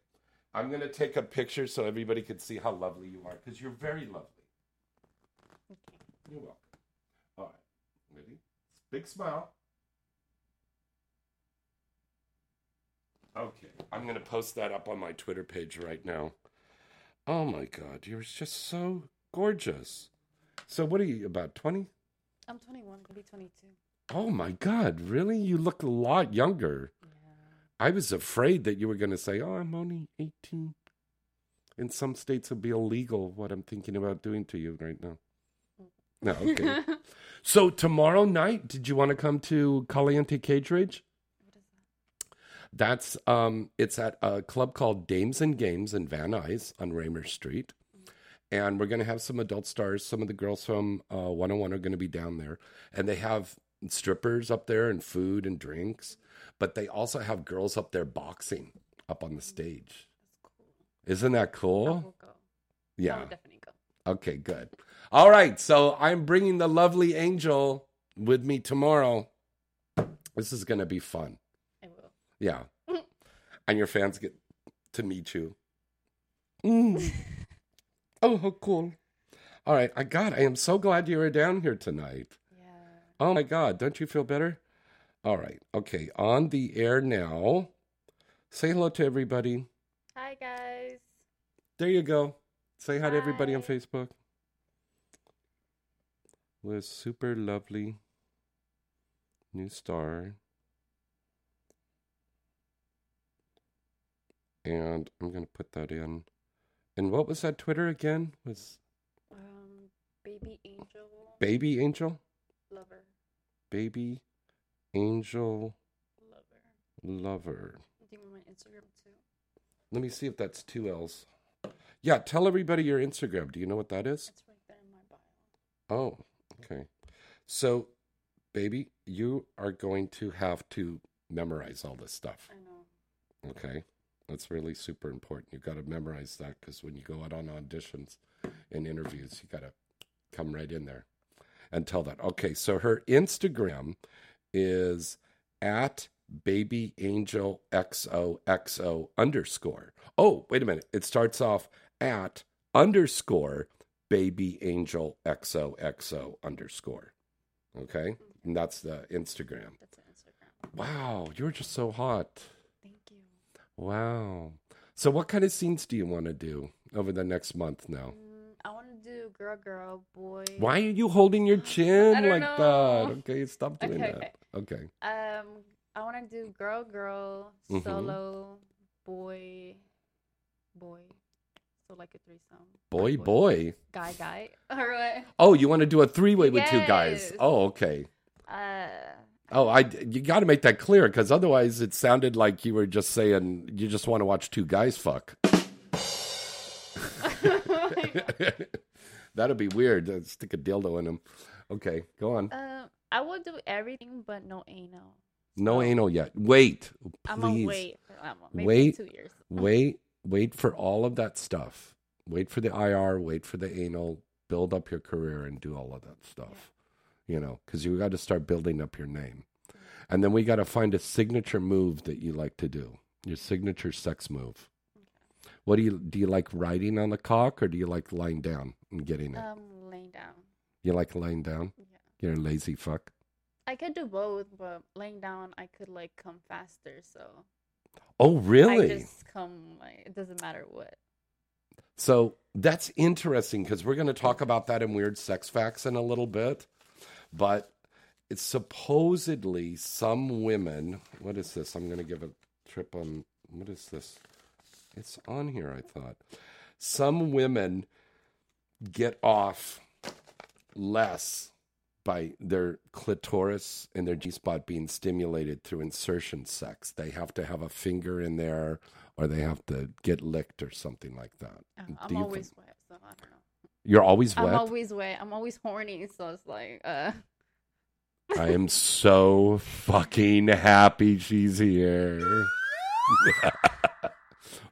I'm going to take a picture so everybody can see how lovely you are because you're very lovely. Okay. You're welcome. All right. Ready? Big smile. Okay, I'm going to post that up on my Twitter page right now. Oh my God, you're just so gorgeous. So what are you, about twenty? I'm twenty-one, I'll be twenty-two. Oh my God, really? You look a lot younger. Yeah. I was afraid that you were going to say, oh, I'm only eighteen. In some states, it'll be illegal what I'm thinking about doing to you right now. No, okay. So tomorrow night, did you want to come to Caliente Cage Rage? What is that? That's um, it's at a club called Dames and Games in Van Nuys on Raymer Street, mm-hmm. and we're going to have some adult stars. Some of the girls from uh, one oh one are going to be down there, and they have strippers up there and food and drinks, mm-hmm. but they also have girls up there boxing up on the mm-hmm. stage. That's cool. Isn't that cool? I will go. Yeah, I will definitely go. Okay, good. All right, so I'm bringing the lovely Angel with me tomorrow. This is going to be fun. I will. Yeah. And your fans get to meet you. Mm. Oh, how cool. All right, I got I am so glad you were down here tonight. Yeah. Oh, my God. Don't you feel better? All right. Okay. On the air now. Say hello to everybody. Hi, guys. There you go. Say hi, hi. to everybody on Facebook. Was super lovely. New star. And I'm going to put that in. And what was that Twitter again? Was um, Baby Angel. Baby Angel? Lover. Baby Angel. Lover. Lover. I think I'm on Instagram too. Let me see if that's two L's. Yeah, tell everybody your Instagram. Do you know what that is? It's right there in my bio. Oh, okay. So, baby, you are going to have to memorize all this stuff. I know. Okay. That's really super important. You've got to memorize that because when you go out on auditions and interviews, you got to come right in there and tell that. Okay, so her Instagram is at babyangel X O X O underscore. Oh, wait a minute. It starts off at underscore babyangel X O X O underscore. Okay? And that's the Instagram. That's the Instagram. Wow, you're just so hot. Thank you. Wow. So what kind of scenes do you want to do over the next month now? I want to do girl, girl, boy. Why are you holding your chin I don't like know. that? Okay, stop doing okay, that. Okay. okay. Um, I want to do girl, girl, mm-hmm. solo, boy, boy. So like a threesome. Boy, boy. boy. Guy, guy. All right. Oh, you want to do a three-way with yes. two guys. Oh, okay. Uh. Oh, I, you got to make that clear because otherwise it sounded like you were just saying you just want to watch two guys fuck. That'd be weird. I'd stick a dildo in him. Okay, go on. Uh, I will do everything, but no anal. No so, anal yet. Wait, please. I'm gonna wait. I'm gonna maybe wait. Two years. Wait. Wait for all of that stuff. Wait for the I R. Wait for the anal. Build up your career and do all of that stuff. Yeah. You know, because you got to start building up your name, and then we got to find a signature move that you like to do. Your signature sex move. What do you do? You like riding on the cock, or do you like lying down and getting it? Um, laying down. You like laying down? Yeah. You're a lazy fuck. I could do both, but laying down, I could like come faster. So. Oh really? I just come like it doesn't matter what. So that's interesting because we're going to talk about that in Weird Sex Facts in a little bit, but it's supposedly some women. What is this? I'm going to give a trip on. What is this? It's on here, I thought. Some women get off less by their clitoris and their G-spot being stimulated through insertion sex. They have to have a finger in there or they have to get licked or something like that. Oh, I'm always think... wet, so I don't know. You're always wet? I'm always wet. I'm always horny, so it's like... Uh... I am so fucking happy she's here.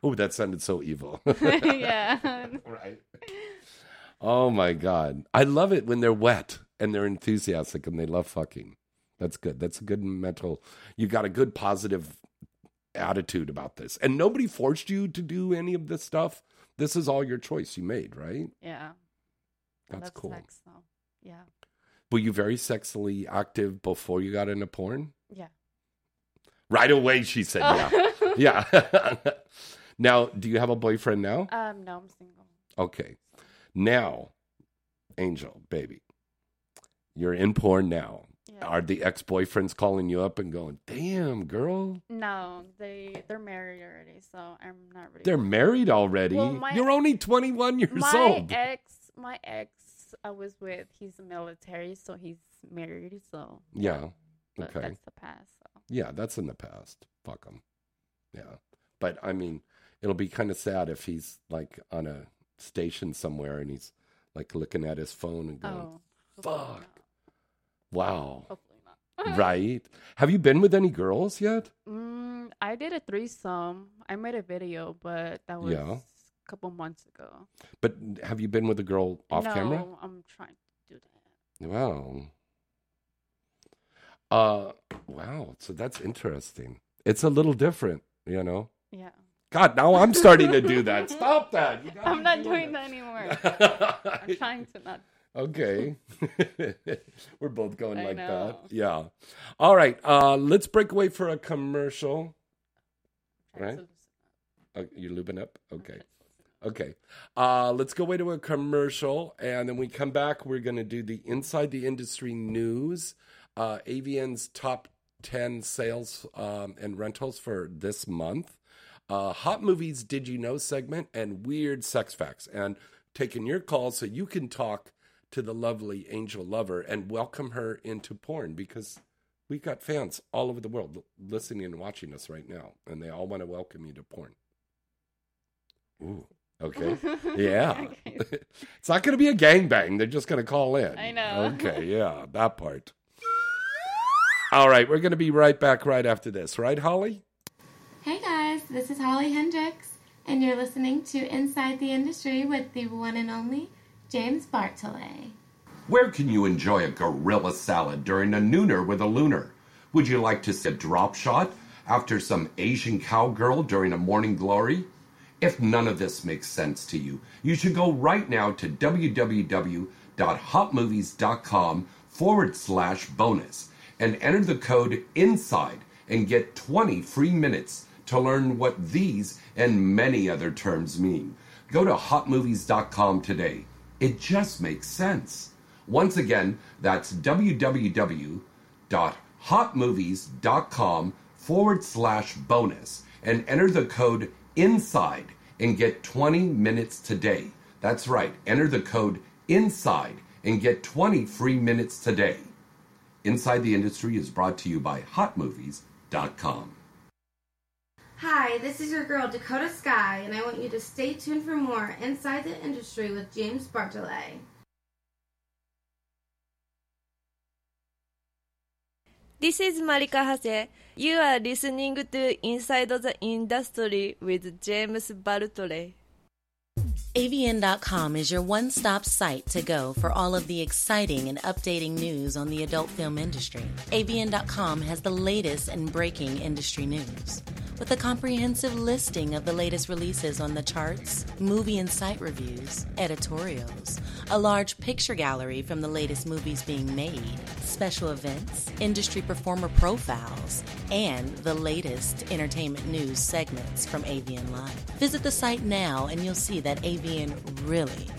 Oh, that sounded so evil. Yeah. Right. Oh, my God. I love it when they're wet and they're enthusiastic and they love fucking. That's good. That's a good mental. You got a good positive attitude about this. And nobody forced you to do any of this stuff. This is all your choice you made, right? Yeah. That's I love cool. Sex, though. Yeah. Were you very sexually active before you got into porn? Yeah. Right away, she said, oh. yeah. Yeah. Now, do you have a boyfriend now? Um, no, I'm single. Okay. Now, Angel, baby, you're in porn now. Yeah. Are the ex-boyfriends calling you up and going, damn, girl? No, they, they're married already, so I'm not ready. They're married already? Well, my, you're only twenty-one years my old. Ex, my ex I was with, he's military, so he's married, so. Yeah, but okay. That's the past. So. Yeah, that's in the past. Fuck him. Yeah. But, I mean... It'll be kind of sad if he's like on a station somewhere and he's like looking at his phone and going, oh, fuck. Not. Wow. Hopefully not. Right. Have you been with any girls yet? Mm, I did a threesome. I made a video, but that was yeah. a couple months ago. But have you been with a girl off no, camera? No, I'm trying to do that. Wow. Uh, wow. So that's interesting. It's a little different, you know? Yeah. God, now I'm starting to do that. Stop that. You I'm not doing that, that anymore. I'm trying to not Okay. We're both going I like know. that. Yeah. All right. Uh, let's break away for a commercial. Right? Oh, you're looping up? Okay. Okay. Uh, let's go away to a commercial. And then we come back. We're going to do the Inside the Industry news, uh, A V N's top ten sales um, and rentals for this month, uh, Hot Movies Did You Know segment, and Weird Sex Facts. And taking your call so you can talk to the lovely Angel Lover and welcome her into porn, because we've got fans all over the world listening and watching us right now, and they all want to welcome you to porn. Ooh, okay. Yeah. Okay. It's not going to be a gangbang. They're just going to call in. I know. Okay, yeah, that part. All right, we're going to be right back right after this. Right, Holly? Hey, guys. This is Holly Hendrix, and you're listening to Inside the Industry with the one and only James Bartolet. Where can you enjoy a gorilla salad during a nooner with a lunar? Would you like to see a drop shot after some Asian cowgirl during a morning glory? If none of this makes sense to you, you should go right now to www.hotmovies.com forward slash bonus and enter the code INSIDE and get twenty free minutes to learn what these and many other terms mean. Go to hot movies dot com today. It just makes sense. Once again, that's www.hotmovies.com forward slash bonus and enter the code INSIDE and get twenty minutes today. That's right. Enter the code INSIDE and get twenty free minutes today. Inside the Industry is brought to you by hot movies dot com. Hi, this is your girl Dakota Sky, and I want you to stay tuned for more Inside the Industry with James Bartolet. This is Marika Hase. You are listening to Inside the Industry with James Bartolet. A V N dot com is your one-stop site to go for all of the exciting and updating news on the adult film industry. A V N dot com has the latest and breaking industry news, with a comprehensive listing of the latest releases on the charts, movie and site reviews, editorials, a large picture gallery from the latest movies being made, special events, industry performer profiles, and the latest entertainment news segments from A V N Live. Visit the site now and you'll see that A V N really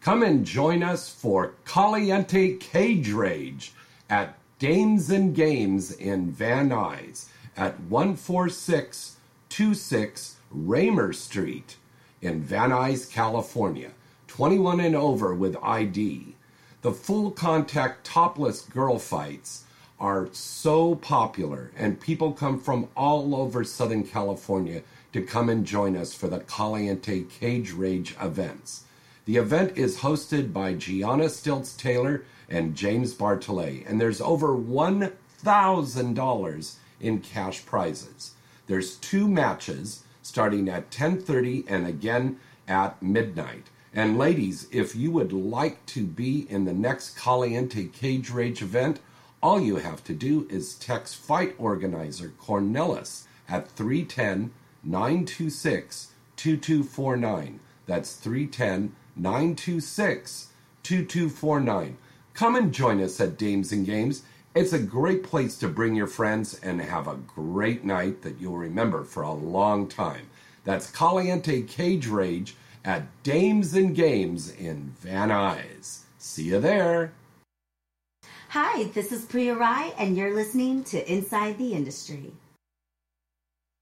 Come and join us for Caliente Cage Rage at Dames and Games in Van Nuys at one four six two six Raymer Street in Van Nuys, California, twenty-one and over with I D. The full contact topless girl fights are so popular, and people come from all over Southern California to come and join us for the Caliente Cage Rage events. The event is hosted by Gianna Taylor and James Bartolet, and there's over one thousand dollars in cash prizes. There's two matches starting at ten thirty and again at midnight. And ladies, if you would like to be in the next Caliente Cage Rage event, all you have to do is text fight organizer Cornelis at three one zero nine two six two two four nine. That's three one zero nine two six two two four nine. Come and join us at Dames and Games. It's a great place to bring your friends and have a great night that you'll remember for a long time. That's Caliente Cage Rage at Dames and Games in Van Nuys. See you there. Hi, this is Priya Rai, and you're listening to Inside the Industry.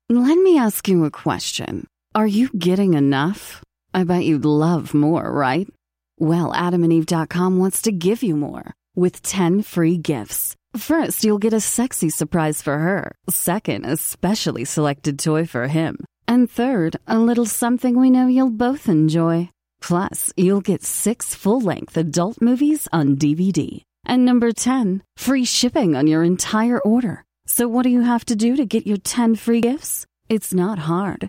Let me ask you a question. Are you getting enough? I bet you'd love more, right? Well, Adam and Eve dot com wants to give you more with ten free gifts. First, you'll get a sexy surprise for her. Second, a specially selected toy for him. And third, a little something we know you'll both enjoy. Plus, you'll get six full-length adult movies on D V D. And number ten, free shipping on your entire order. So what do you have to do to get your ten free gifts? It's not hard.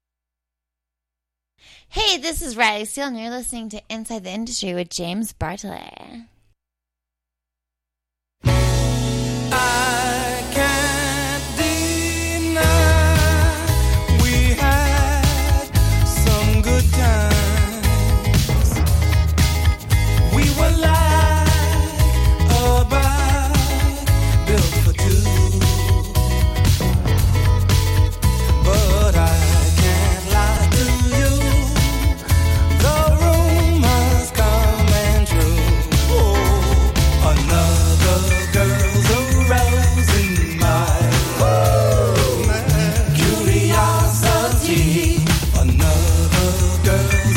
Hey, this is Riley Steele, and you're listening to Inside the Industry with James Bartolet. I can't deny we had some good times. We were like a bark built for two, but I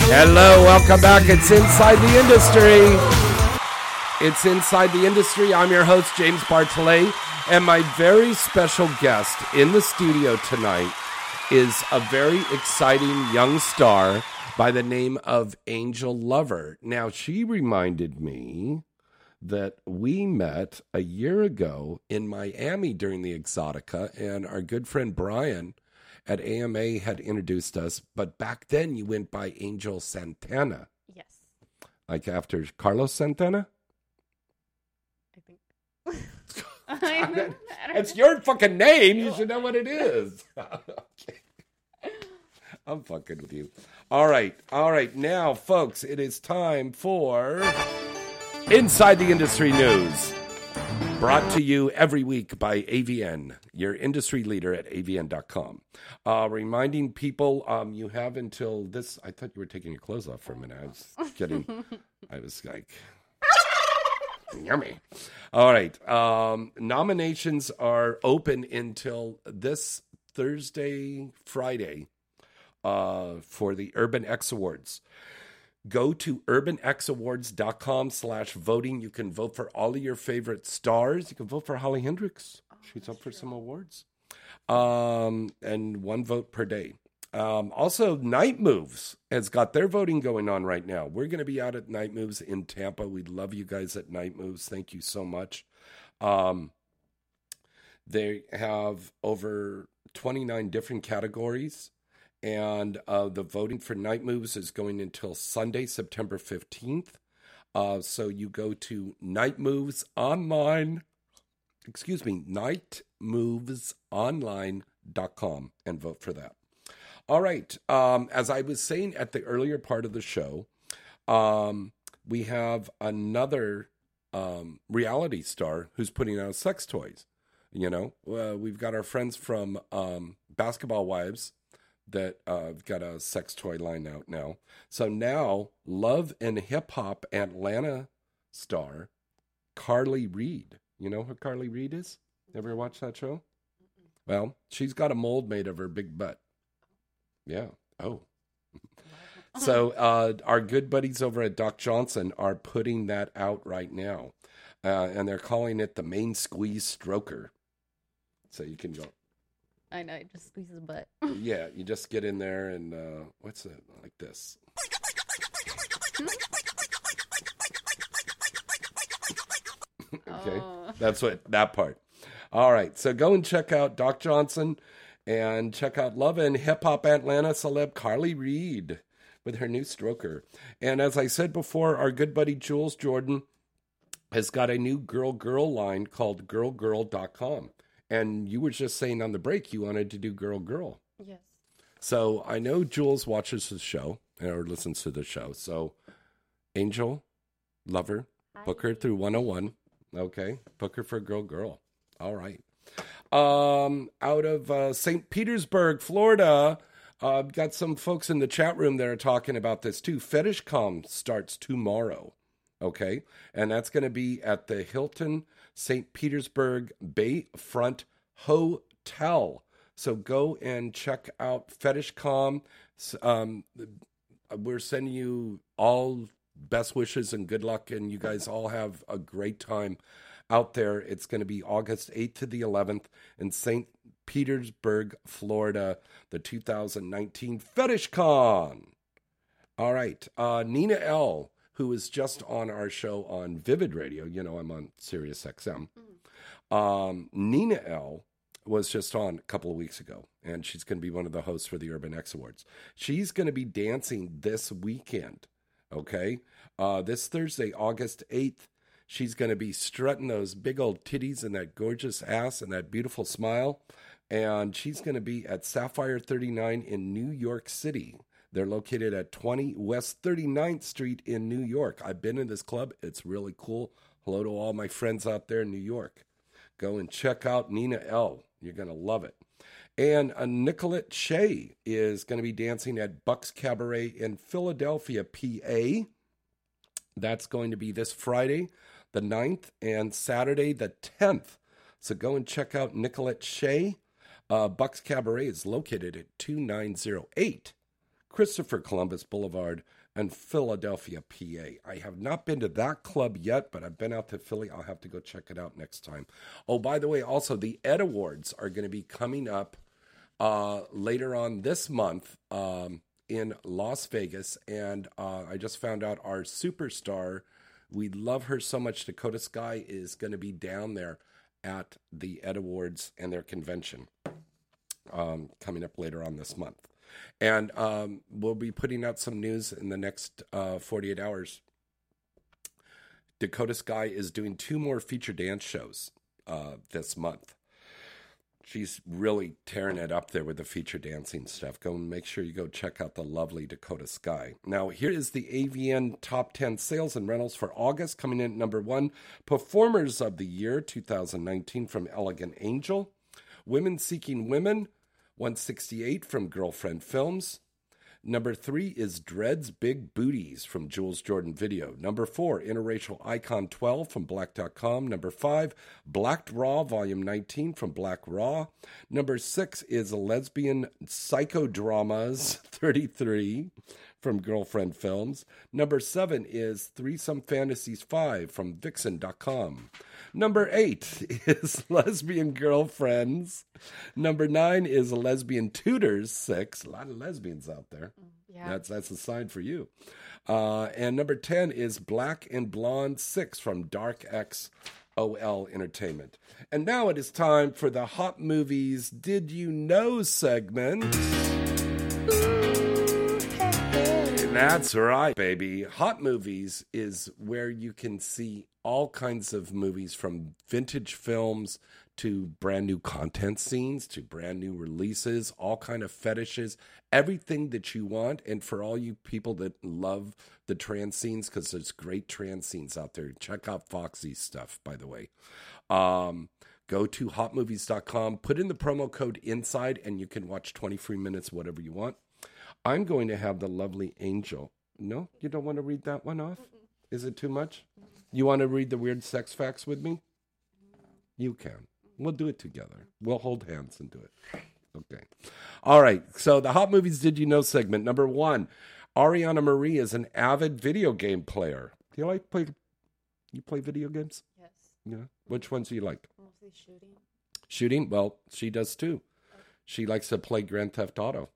Hello, welcome back. It's Inside the Industry. It's Inside the Industry. I'm your host, James Bartolet, and my very special guest in the studio tonight is a very exciting young star by the name of Angel Lover. Now, she reminded me that we met a year ago in Miami during the Exotica, and our good friend Brian at A M A had introduced us, but back then you went by Angel Santana. Yes. Like after Carlos Santana? I think. I don't, I don't it's know. Your fucking name. You should know what it is. Okay. I'm fucking with you. All right. All right. Now, folks, it is time for Inside the Industry News. Brought to you every week by A V N, your industry leader at A V N dot com. Uh, reminding people, um, you have until this. I thought you were taking your clothes off for a minute. I was kidding. I was like, yummy. All right. Um, nominations are open until this Thursday, Friday, uh, for the Urban X Awards. Go to Urban X Awards dot com slash voting. You can vote for all of your favorite stars. You can vote for Holly Hendrix. Oh, she's up for true. some awards. Um, and one vote per day. Um, also, Night Moves has got their voting going on right now. We're going to be out at Night Moves in Tampa. We love you guys at Night Moves. Thank you so much. Um, they have over twenty-nine different categories. And uh, the voting for Night Moves is going until Sunday, September fifteenth. Uh, so you go to Night Moves Online, excuse me, night moves online dot com and vote for that. All right. Um, as I was saying at the earlier part of the show, um, we have another um, reality star who's putting out sex toys. You know, uh, we've got our friends from um, Basketball Wives that uh, got a sex toy line out now. So now, Love and Hip Hop Atlanta star Carly Reed. You know who Carly Reed is? Ever watch that show? Mm-mm. Well, she's got a mold made of her big butt. Yeah. Oh. So uh, our good buddies over at Doc Johnson are putting that out right now. Uh, and they're calling it the Main Squeeze Stroker. So you can go... I know, it just squeezes the butt. Yeah, you just get in there and, uh, what's it, like this. Okay, oh. That's what, that part. All right, so go and check out Doc Johnson and check out Love and Hip Hop Atlanta celeb Carly Reed with her new stroker. And as I said before, our good buddy Jules Jordan has got a new girl-girl line called girl girl dot com. And you were just saying on the break you wanted to do Girl Girl. Yes. So I know Jules watches the show or listens to the show. So Angel, Lover, book her through one oh one. Okay. Book her for Girl Girl. All right. Um, out of uh, Saint Petersburg, Florida, uh, I've got some folks in the chat room that are talking about this too. FetishCon starts tomorrow. okay? And that's going to be at the Hilton Saint Petersburg Bayfront Hotel. So go and check out FetishCom. Um, we're sending you all best wishes and good luck, and you guys all have a great time out there. It's going to be August eighth to the eleventh in Saint Petersburg, Florida, the two thousand nineteen FetishCon. All right. Uh, Nina L., who is just on our show on Vivid Radio. You know, I'm on Sirius X M. Um, Nina L. was just on a couple of weeks ago, and she's going to be one of the hosts for the Urban X Awards. She's going to be dancing this weekend, okay? Uh, this Thursday, August eighth, she's going to be strutting those big old titties and that gorgeous ass and that beautiful smile, and she's going to be at Sapphire thirty-nine in New York City. They're located at twenty West thirty-ninth Street in New York. I've been in this club. It's really cool. Hello to all my friends out there in New York. Go and check out Nina L. You're going to love it. And uh, Nicolette Shea is going to be dancing at Buck's Cabaret in Philadelphia, P A. That's going to be this Friday, the ninth, and Saturday, the tenth. So go and check out Nicolette Shea. Uh, Buck's Cabaret is located at two nine zero eight Christopher Columbus Boulevard in Philadelphia, P A. I have not been to that club yet, but I've been out to Philly. I'll have to go check it out next time. Oh, by the way, also, the Ed Awards are going to be coming up uh, later on this month um, in Las Vegas. And uh, I just found out our superstar, we love her so much, Dakota Sky, is going to be down there at the Ed Awards and their convention um, coming up later on this month. And um, we'll be putting out some news in the next uh, forty-eight hours. Dakota Sky is doing two more feature dance shows uh, this month. She's really tearing it up there with the feature dancing stuff. Go and make sure you go check out the lovely Dakota Sky. Now, here is the A V N Top ten Sales and Rentals for August. Coming in at number one, Performers of the Year twenty nineteen from Elegant Angel. Women Seeking Women, one sixty-eight from Girlfriend Films. Number three is Dread's Big Booties from Jules Jordan Video. Number four, Interracial Icon twelve from Black dot com. Number five, Blacked Raw Volume nineteen from Black Raw. Number six is Lesbian Psychodramas thirty-three from Girlfriend Films. Number seven is Threesome Fantasies five from Vixen dot com. Number eight is Lesbian Girlfriends. Number nine is Lesbian Tutors six. A lot of lesbians out there. Yeah. That's that's a sign for you. Uh, and number ten is Black and Blonde six from Dark X O L Entertainment. And now it is time for the Hot Movies Did You Know segment. That's right, baby. Hot Movies is where you can see all kinds of movies, from vintage films to brand new content scenes to brand new releases, all kind of fetishes, everything that you want. And for all you people that love the trans scenes, because there's great trans scenes out there, check out Foxy's stuff, by the way. Um, go to hot movies dot com, put in the promo code INSIDE, and you can watch twenty free minutes, whatever you want. I'm going to have the lovely Angel. No, you don't want to read that one off? Is it too much? You want to read the weird sex facts with me? You can. We'll do it together. We'll hold hands and do it. Okay. All right. So the Hot Movies Did You Know segment. Number one, Ariana Marie is an avid video game player. Do you like play? You play video games? Yes. Yeah. Which ones do you like? Mostly shooting. Shooting? Well, she does too. She likes to play Grand Theft Auto.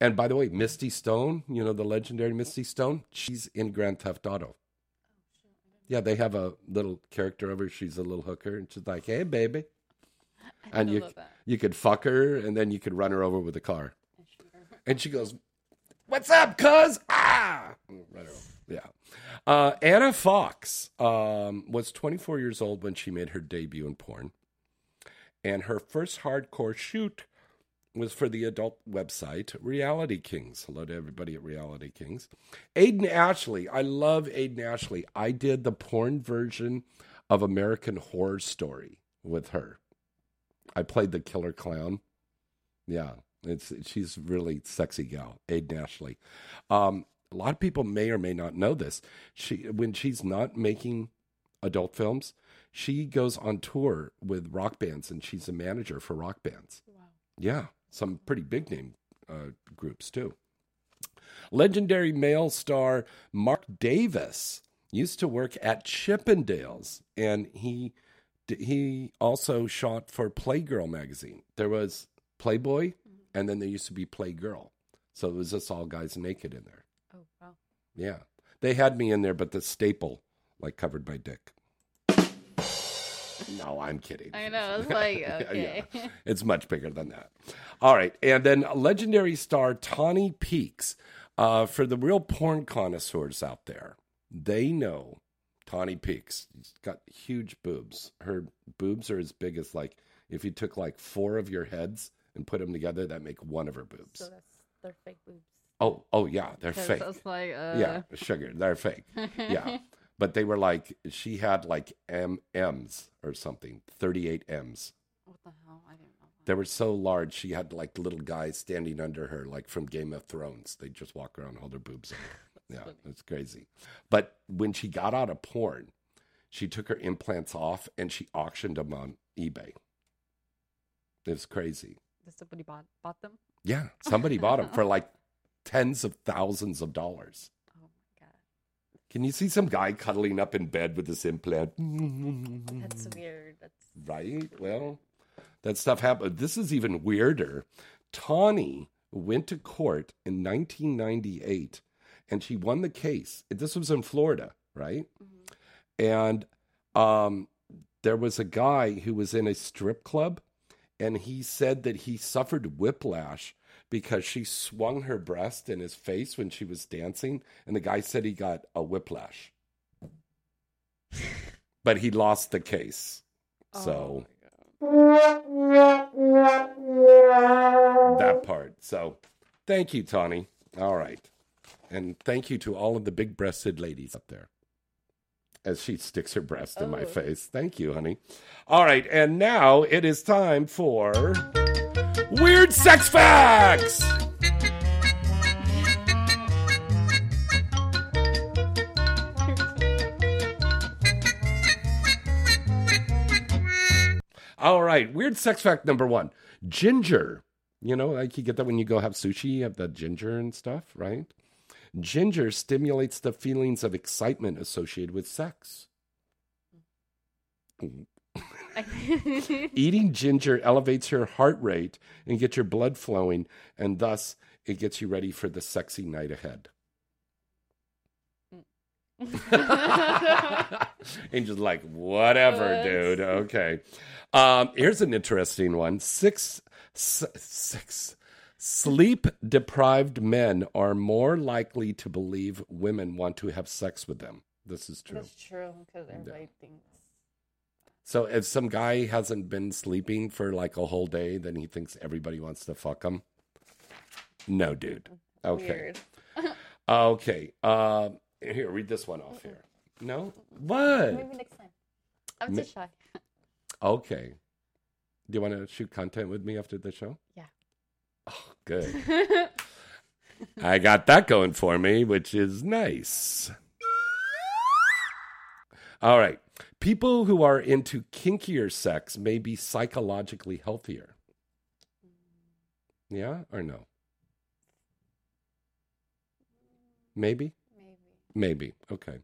And by the way, Misty Stone, you know, the legendary Misty Stone, she's in Grand Theft Auto. Yeah, they have a little character of her. She's a little hooker, and she's like, hey, baby. I and you you could fuck her, and then you could run her over with a car. And she goes, what's up, cuz? Ah! Run her over. Yeah. Uh, Anna Fox um, was twenty-four years old when she made her debut in porn. And her first hardcore shoot was for the adult website Reality Kings. Hello to everybody at Reality Kings. Aiden Ashley. I love Aiden Ashley. I did the porn version of American Horror Story with her. I played the killer clown. Yeah, it's she's really sexy gal, Aiden Ashley. Um, a lot of people may or may not know this. She, when she's not making adult films, she goes on tour with rock bands, and she's a manager for rock bands. Wow. Yeah, some pretty big name uh, groups too. Legendary male star Mark Davis used to work at Chippendales, and he he also shot for Playgirl magazine. There was Playboy, and then there used to be Playgirl. So it was just all guys naked in there. Oh, wow. Yeah. They had me in there, but the staple, like, covered my dick. No, I'm kidding. I know. It's like, okay. Yeah, it's much bigger than that. All right. And then legendary star Tawny Peaks. Uh, for the real porn connoisseurs out there, they know Tawny Peaks. She's got huge boobs. Her boobs are as big as, like, if you took, like, four of your heads and put them together, that make one of her boobs. So that's, they're fake boobs. Oh, oh yeah. They're fake. That's like, uh... yeah, sugar. They're fake. Yeah. But they were like, she had like M Ms or something, thirty-eight M's. What the hell? I didn't know that. They were so large, she had like little guys standing under her, like from Game of Thrones. They just walk around and hold her boobs in her. Yeah, it's crazy. But when she got out of porn, she took her implants off and she auctioned them on eBay. It was crazy. Did somebody bought, bought them? Yeah, somebody bought them for like tens of thousands of dollars. Can you see some guy cuddling up in bed with this implant? That's weird. That's right? Well, that stuff happened. This is even weirder. Tawny went to court in nineteen ninety-eight, and she won the case. This was in Florida, right? Mm-hmm. And um, there was a guy who was in a strip club, and he said that he suffered whiplash because she swung her breast in his face when she was dancing, and the guy said he got a whiplash. But he lost the case. Oh, so that part. So thank you, Tawny. All right. And thank you to all of the big-breasted ladies up there as she sticks her breast oh. in my face. Thank you, honey. All right. And now it is time for... Weird Sex Facts! All right, weird sex fact number one. Ginger. You know, like you get that when you go have sushi, you have the ginger and stuff, right? Ginger stimulates the feelings of excitement associated with sex. Mm. Eating ginger elevates your heart rate and gets your blood flowing, and thus it gets you ready for the sexy night ahead. And just like, whatever, what? Dude. Okay. Um, here's an interesting one. Six, s- six sleep-deprived men are more likely to believe women want to have sex with them. This is true. That's true, because everybody yeah. thinks. So if some guy hasn't been sleeping for like a whole day, then he thinks everybody wants to fuck him. No, dude. Okay. Weird. Okay. Uh, here, read this one off here. No? What? Maybe next time. I'm too shy. Okay. Do you want to shoot content with me after the show? Yeah. Oh, good. I got that going for me, which is nice. All right. People who are into kinkier sex may be psychologically healthier. Yeah or no? Maybe? Maybe. Maybe. Okay.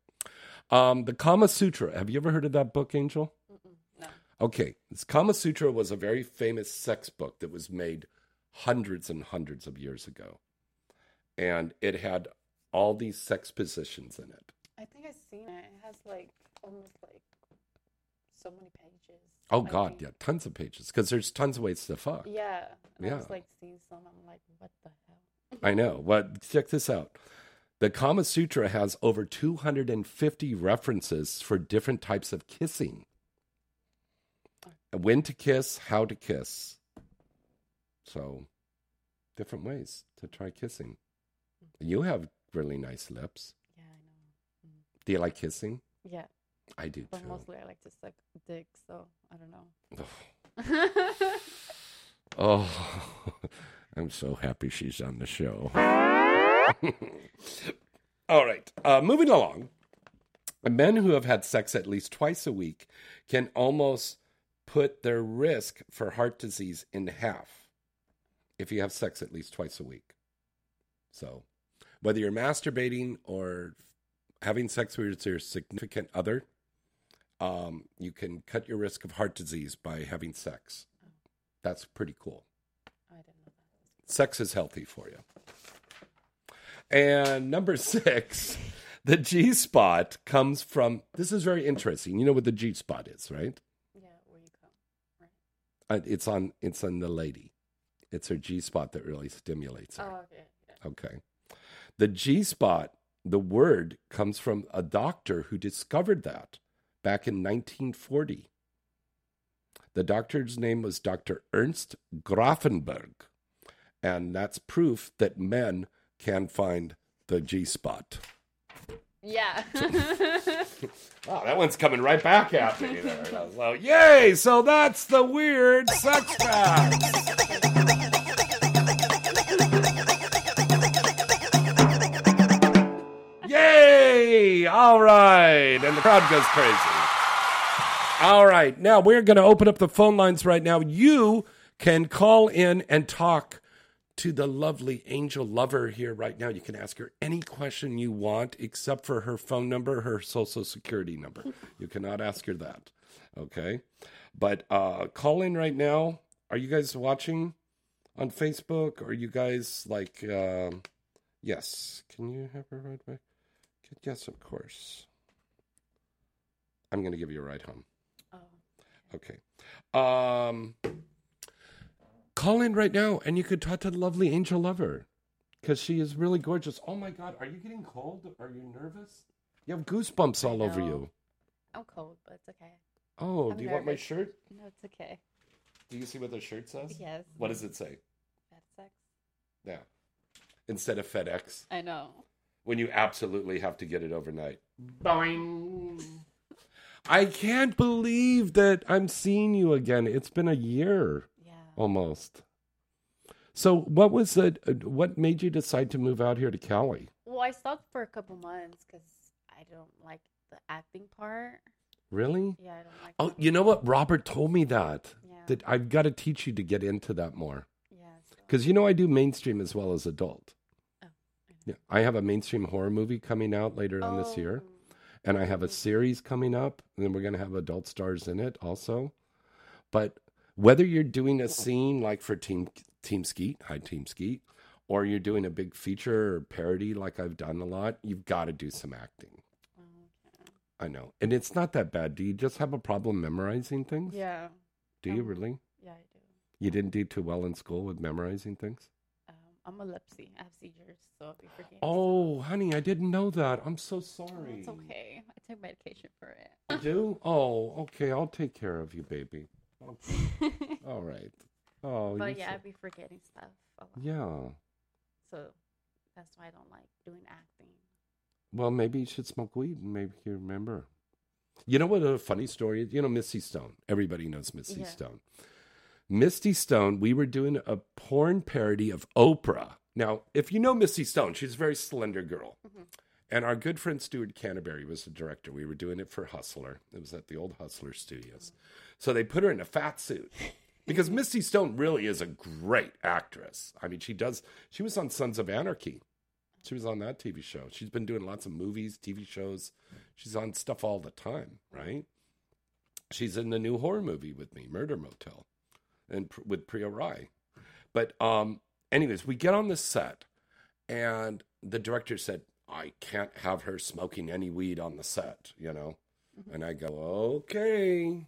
Um, the Kama Sutra. Have you ever heard of that book, Angel? Mm-mm, no. Okay. This Kama Sutra was a very famous sex book that was made hundreds and hundreds of years ago. And it had all these sex positions in it. I think I've seen it. It has like... almost like so many pages. Oh, like, God, yeah, tons of pages. Because there's tons of ways to fuck. Yeah. And yeah. I was like, see some, I'm like, what the hell? I know. Well, check this out. The Kama Sutra has over two hundred fifty references for different types of kissing. When to kiss, how to kiss. So, different ways to try kissing. You have really nice lips. Yeah, I know. Mm-hmm. Do you like kissing? Yeah. I do, but too. But mostly I like to suck dick, so I don't know. Oh, oh. I'm so happy she's on the show. All right. Uh, moving along. Men who have had sex at least twice a week can almost put their risk for heart disease in half if you have sex at least twice a week. So whether you're masturbating or having sex with your significant other, um, you can cut your risk of heart disease by having sex. That's pretty cool. I didn't know that. Sex is healthy for you. And number six, the G-spot comes from, this is very interesting. You know what the G-spot is, right? Yeah, where you go. Right. Uh, it's on It's on the lady. It's her G-spot that really stimulates her. Oh, okay. Yeah. Okay. The G-spot, the word, comes from a doctor who discovered that back in nineteen forty. The doctor's name was Doctor Ernst Grafenberg, and that's proof that men can find the G-spot. Yeah. Wow, that one's coming right back at me there. So, yay! So that's the weird sex facts. Yay! All right. And the crowd goes crazy. All right. Now we're going to open up the phone lines right now. You can call in and talk to the lovely angel lover here right now. You can ask her any question you want except for her phone number, her social security number. You cannot ask her that. Okay. But uh, call in right now. Are you guys watching on Facebook? Are you guys like, uh, yes. Can you have her right back? Yes, of course. I'm going to give you a ride home. Oh. Okay. Um... Call in right now, and you could talk to the lovely angel lover, because she is really gorgeous. Oh, my God. Are you getting cold? Are you nervous? You have goosebumps all over you. I'm cold, but it's okay. Oh, I'm do you nervous. Want my shirt? No, it's okay. Do you see what the shirt says? Yes. What does it say? FedEx. Yeah. Instead of FedEx. I know. When you absolutely have to get it overnight. Boing. I can't believe that I'm seeing you again. It's been a year. Almost. So what was the, what made you decide to move out here to Cali? Well, I stopped for a couple months because I don't like the acting part. Really? Yeah, I don't like Oh, you know what? Robert told me that. Yeah. That I've got to teach you to get into that more. Yeah. Because, you know, I do mainstream as well as adult. Oh. Yeah. I have a mainstream horror movie coming out later oh. on this year. And I have a series coming up. And then we're going to have adult stars in it also. But whether you're doing a scene like for Team Team Skeet, Hi Team Skeet, or you're doing a big feature or parody like I've done a lot, you've got to do some acting. Okay. I know. And it's not that bad. Do you just have a problem memorizing things? Yeah. Do um, you really? Yeah, I do. You didn't do too well in school with memorizing things? Um, I'm epilepsy. I have seizures, so I'll be forgetting. Oh, honey, I didn't know that. I'm so sorry. Oh, it's okay. I take medication for it. You do? Oh, okay. I'll take care of you, baby. All right. Oh, but yeah, so... I'd be forgetting stuff a lot. Yeah. So that's why I don't like doing acting. Well, maybe you should smoke weed and maybe you remember. You know what a funny story is? You know, Misty Stone. Everybody knows Misty yeah. Stone. Misty Stone, we were doing a porn parody of Oprah. Now, if you know Misty Stone, she's a very slender girl. Mm-hmm. And our good friend Stuart Canterbury was the director. We were doing it for Hustler. It was at the old Hustler Studios. So they put her in a fat suit. Because Misty Stone really is a great actress. I mean, she does. She was on Sons of Anarchy. She was on that T V show. She's been doing lots of movies, T V shows. She's on stuff all the time, right? She's in the new horror movie with me, Murder Motel, and with Priya Rai. But um, anyways, we get on the set, and the director said, I can't have her smoking any weed on the set, you know? Mm-hmm. And I go, okay.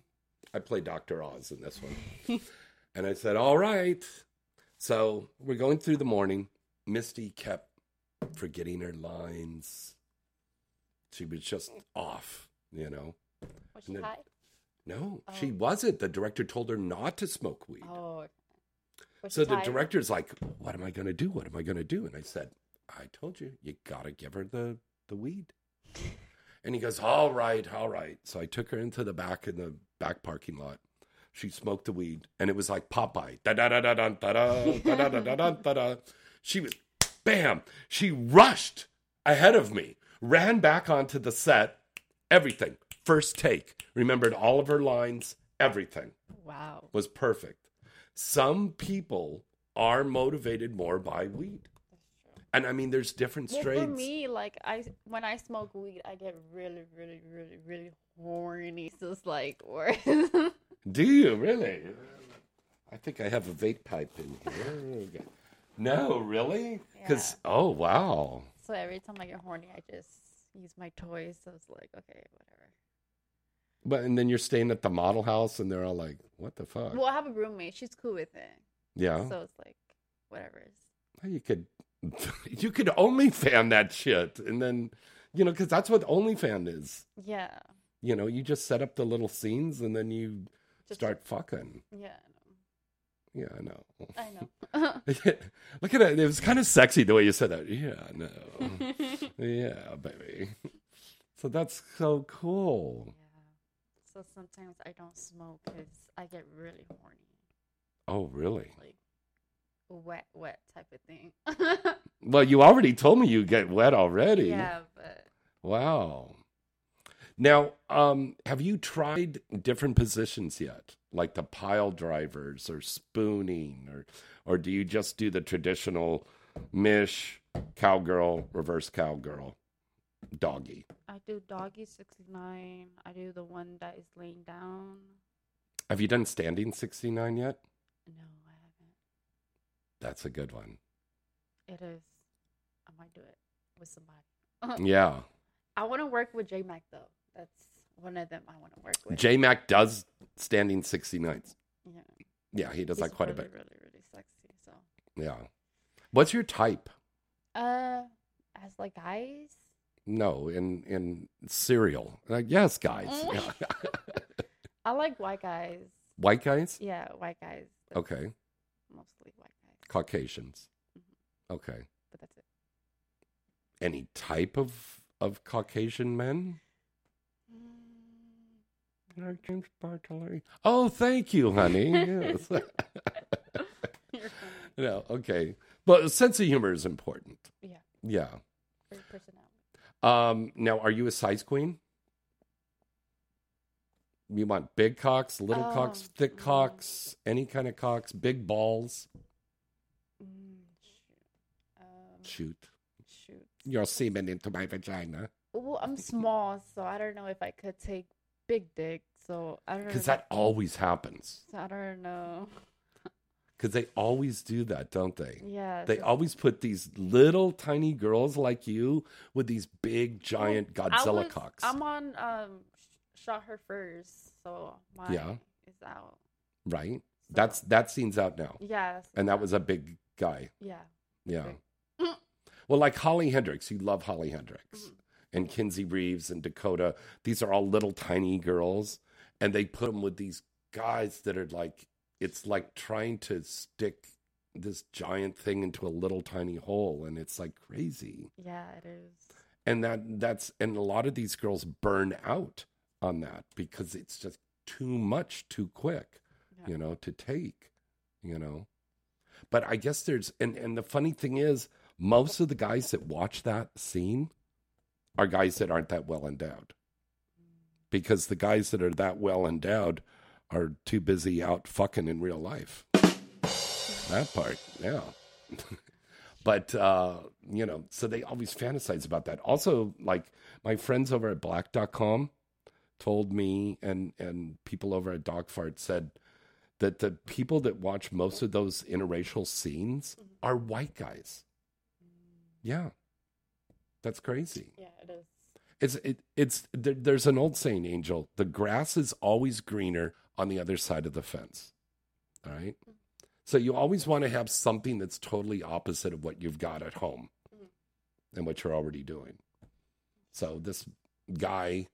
I play Doctor Oz in this one. And I said, all right. So we're going through the morning. Misty kept forgetting her lines. She was just off, you know? Was she high? No, oh. she wasn't. The director told her not to smoke weed. Oh. Was she so tired? The director's like, what am I going to do? What am I going to do? And I said, I told you, you got to give her the, the weed. And he goes, all right, all right. So I took her into the back in the back parking lot. She smoked the weed, and it was like Popeye. Da-da-da-da-da-da-da, da-da-da-da-da-da. She was, bam, she rushed ahead of me, ran back onto the set, everything, first take, remembered all of her lines, everything. Wow. Was perfect. Some people are motivated more by weed. And I mean, there's different well, strains. For me, like, I when I smoke weed, I get really, really, really, really horny. So it's like, or do you really? I think I have a vape pipe in here. No, really? Because yeah. oh wow. So every time I get horny, I just use my toys. So it's like, okay, whatever. But and then you're staying at the model house, and they're all like, "What the fuck?" Well, I have a roommate. She's cool with it. Yeah. So it's like, whatever. You could. You could OnlyFan that shit. And then, you know, because that's what OnlyFan is. Yeah. You know, you just set up the little scenes and then you just start fucking. Yeah, I know. Yeah, I know. I know. Look at it. It was kind of sexy the way you said that. Yeah, I know. Yeah, baby. So that's so cool. Yeah. So sometimes I don't smoke because I get really horny. Oh, really? Like, wet, wet type of thing. Well, you already told me you get wet already. Yeah, but... Wow. Now, um, have you tried different positions yet? Like the pile drivers or spooning? Or or do you just do the traditional mish, cowgirl, reverse cowgirl, doggy? I do doggy sixty-nine. I do the one that is laying down. Have you done standing sixty-nine yet? No. That's a good one. It is. I might do it with somebody. Yeah. I want to work with J-Mac, though. That's one of them I want to work with. J-Mac does standing sixty-nines. Yeah. Yeah, he does He's that quite really, a bit. Really, really, really sexy. So. Yeah. What's your type? Uh, as like guys? No, in, in cereal. Like, yes, guys. Yeah. I like white guys. White guys? Yeah, white guys. Okay. Mostly white. Caucasians. Mm-hmm. Okay. But that's it. Any type of, of Caucasian men? Mm-hmm. Like James Bartolet. Oh, thank you, honey. Yes. No, okay. But sense of humor is important. Yeah. Yeah. For your personality. Um, now, are you a size queen? You want big cocks, little oh, cocks, thick mm-hmm. cocks, any kind of cocks, big balls? Shoot. Shoot. You're semen into my vagina. Well, I'm small, so I don't know if I could take big dick. So I don't know. Because that always happens. So I don't know. Because they always do that, don't they? Yeah. They just... always put these little tiny girls like you with these big giant well, Godzilla was, cocks. I'm on um, Shot Her First, so mine yeah. is out. Right? So. That's That scene's out now. Yeah. And that was a big guy. Yeah. Yeah. Big. Well, like Holly Hendrix, you love Holly Hendrix, mm-hmm. and Kinsey Reeves and Dakota. These are all little tiny girls, and they put them with these guys that are like, it's like trying to stick this giant thing into a little tiny hole, and it's like crazy. Yeah, it is. And that that's and a lot of these girls burn out on that because it's just too much, too quick, yeah. you know, to take, you know. But I guess there's and and the funny thing is. Most of the guys that watch that scene are guys that aren't that well endowed. Because the guys that are that well endowed are too busy out fucking in real life. That part, yeah. But, uh, you know, so they always fantasize about that. Also, like, my friends over at black dot com told me, and, and people over at Dogfart said that the people that watch most of those interracial scenes are white guys. Yeah, that's crazy. Yeah, it is. It's it it's there, there's an old saying, Angel. The grass is always greener on the other side of the fence. All right. Mm-hmm. So you always want to have something that's totally opposite of what you've got at home, mm-hmm. and what you're already doing. So this guy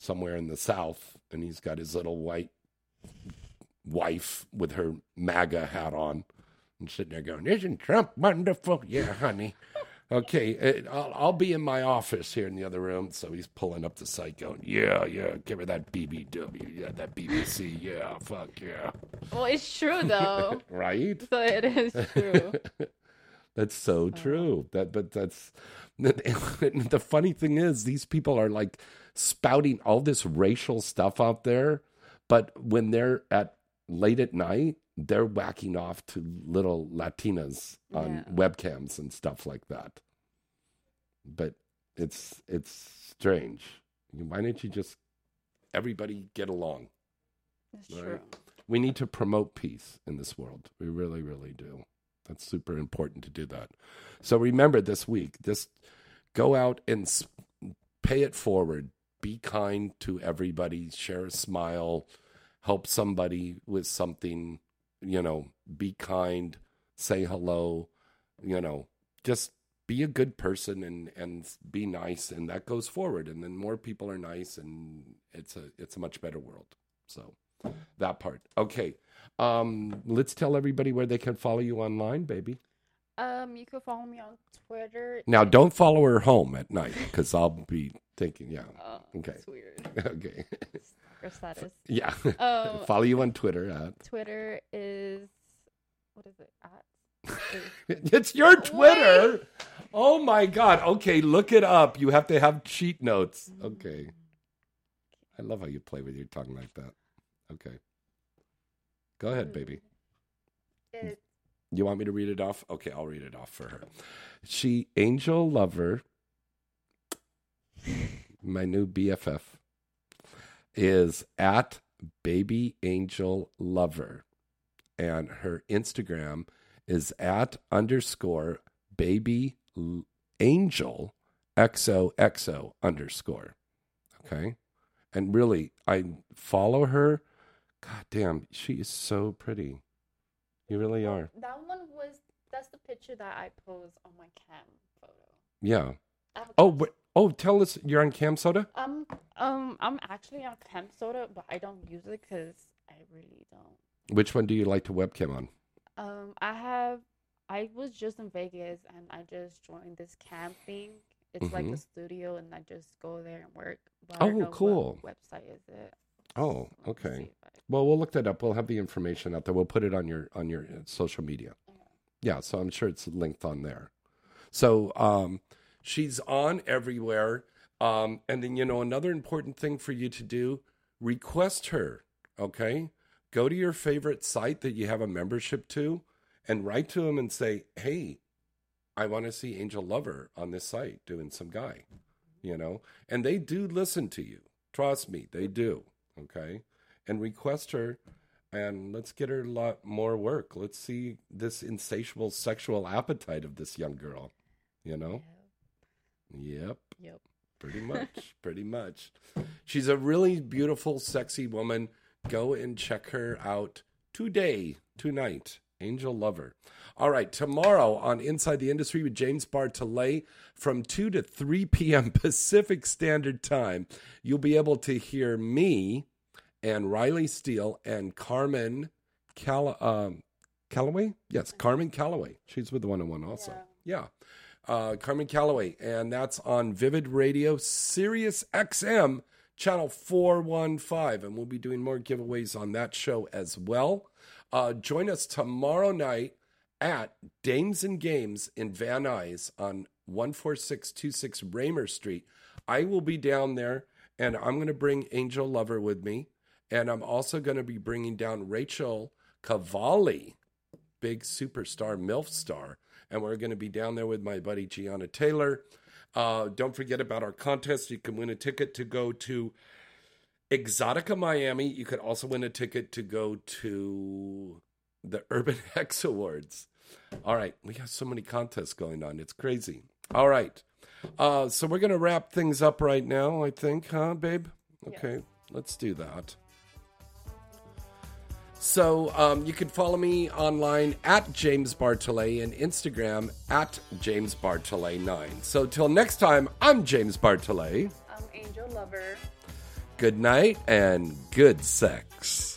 somewhere in the South, and he's got his little white wife with her MAGA hat on, and sitting there going, "Isn't Trump wonderful?" Yeah, honey. Okay, it, I'll, I'll be in my office here in the other room. So he's pulling up the site going, yeah, yeah, give her that B B W, yeah, that B B C, yeah, fuck, yeah. Well, it's true, though. Right? So it is true. That's so oh. true. That, but that's the funny thing is these people are like spouting all this racial stuff out there, but when they're at late at night, they're whacking off to little Latinas on yeah. webcams and stuff like that. But it's it's strange. Why don't you just everybody get along? That's right? True. We need to promote peace in this world. We really, really do. That's super important to do that. So remember this week, just go out and pay it forward. Be kind to everybody. Share a smile. Help somebody with something. You know, be kind. Say hello. You know, just be a good person and, and be nice. And that goes forward. And then more people are nice, and it's a it's a much better world. So that part. Okay. Um, let's tell everybody where they can follow you online, baby. Um, you can follow me on Twitter. Now, don't follow her home at night because I'll be thinking, yeah. Oh, okay. That's weird. Okay. That is. Yeah. Um, follow you on Twitter. At... Twitter is, what is it? At? It's your Twitter. Wait. Oh, my God. Okay. Look it up. You have to have cheat notes. Okay. I love how you play with your tongue like that. Okay. Go ahead, baby. It's... You want me to read it off? Okay, I'll read it off for her. She, Angel Lover, my new B F F, is at Baby Angel Lover. And her Instagram is at underscore Baby Angel X O X O underscore. Okay? And really, I follow her. God damn, she is so pretty. You really are. That one was, that's the picture that I posed on my cam photo. Yeah. Oh, wait, oh, tell us, you're on Cam Soda? Um, um, I'm actually on Cam Soda, but I don't use it because I really don't. Which one do you like to webcam on? Um, I have, I was just in Vegas and I just joined this cam thing. It's mm-hmm. like a studio and I just go there and work. But oh, I don't know cool. What website is it? Oh, okay. Well, we'll look that up. We'll have the information out there. We'll put it on your on your social media. Yeah, so I'm sure it's linked on there. So um, she's on everywhere. Um, and then, you know, another important thing for you to do, request her, okay? Go to your favorite site that you have a membership to and write to them and say, hey, I want to see Angel Lover on this site doing some guy, you know? And they do listen to you. Trust me, they do. Okay, and request her, and let's get her a lot more work. Let's see this insatiable sexual appetite of this young girl, you know? Yep. Yep. Yep. Pretty much, pretty much. She's a really beautiful, sexy woman. Go and check her out today, tonight. Angel Lover. All right, tomorrow on Inside the Industry with James Bartolet from two to three p.m. Pacific Standard Time, you'll be able to hear me and Riley Steele and Carmen Call- um, Calloway? Yes, Carmen Calloway. She's with the one oh one also. Yeah. yeah. Uh, Carmen Calloway, and that's on Vivid Radio, Sirius X M, channel four one five, and we'll be doing more giveaways on that show as well. Uh, join us tomorrow night at Dames and Games in Van Nuys on one four six two six Raymer Street. I will be down there, and I'm going to bring Angel Lover with me, and I'm also going to be bringing down Rachel Cavalli, big superstar, MILF star, and we're going to be down there with my buddy Gianna Taylor. Uh, don't forget about our contest. You can win a ticket to go to Exotica Miami. You could also win a ticket to go to the Urban X Awards. All right. We have so many contests going on. It's crazy. All right. Uh, so we're going to wrap things up right now, I think. Huh, babe? Okay. Yes. Let's do that. So um, you can follow me online at James Bartolet and Instagram at James Bartolet nine. So till next time, I'm James Bartolet. I'm Angel Lover. Good night and good sex.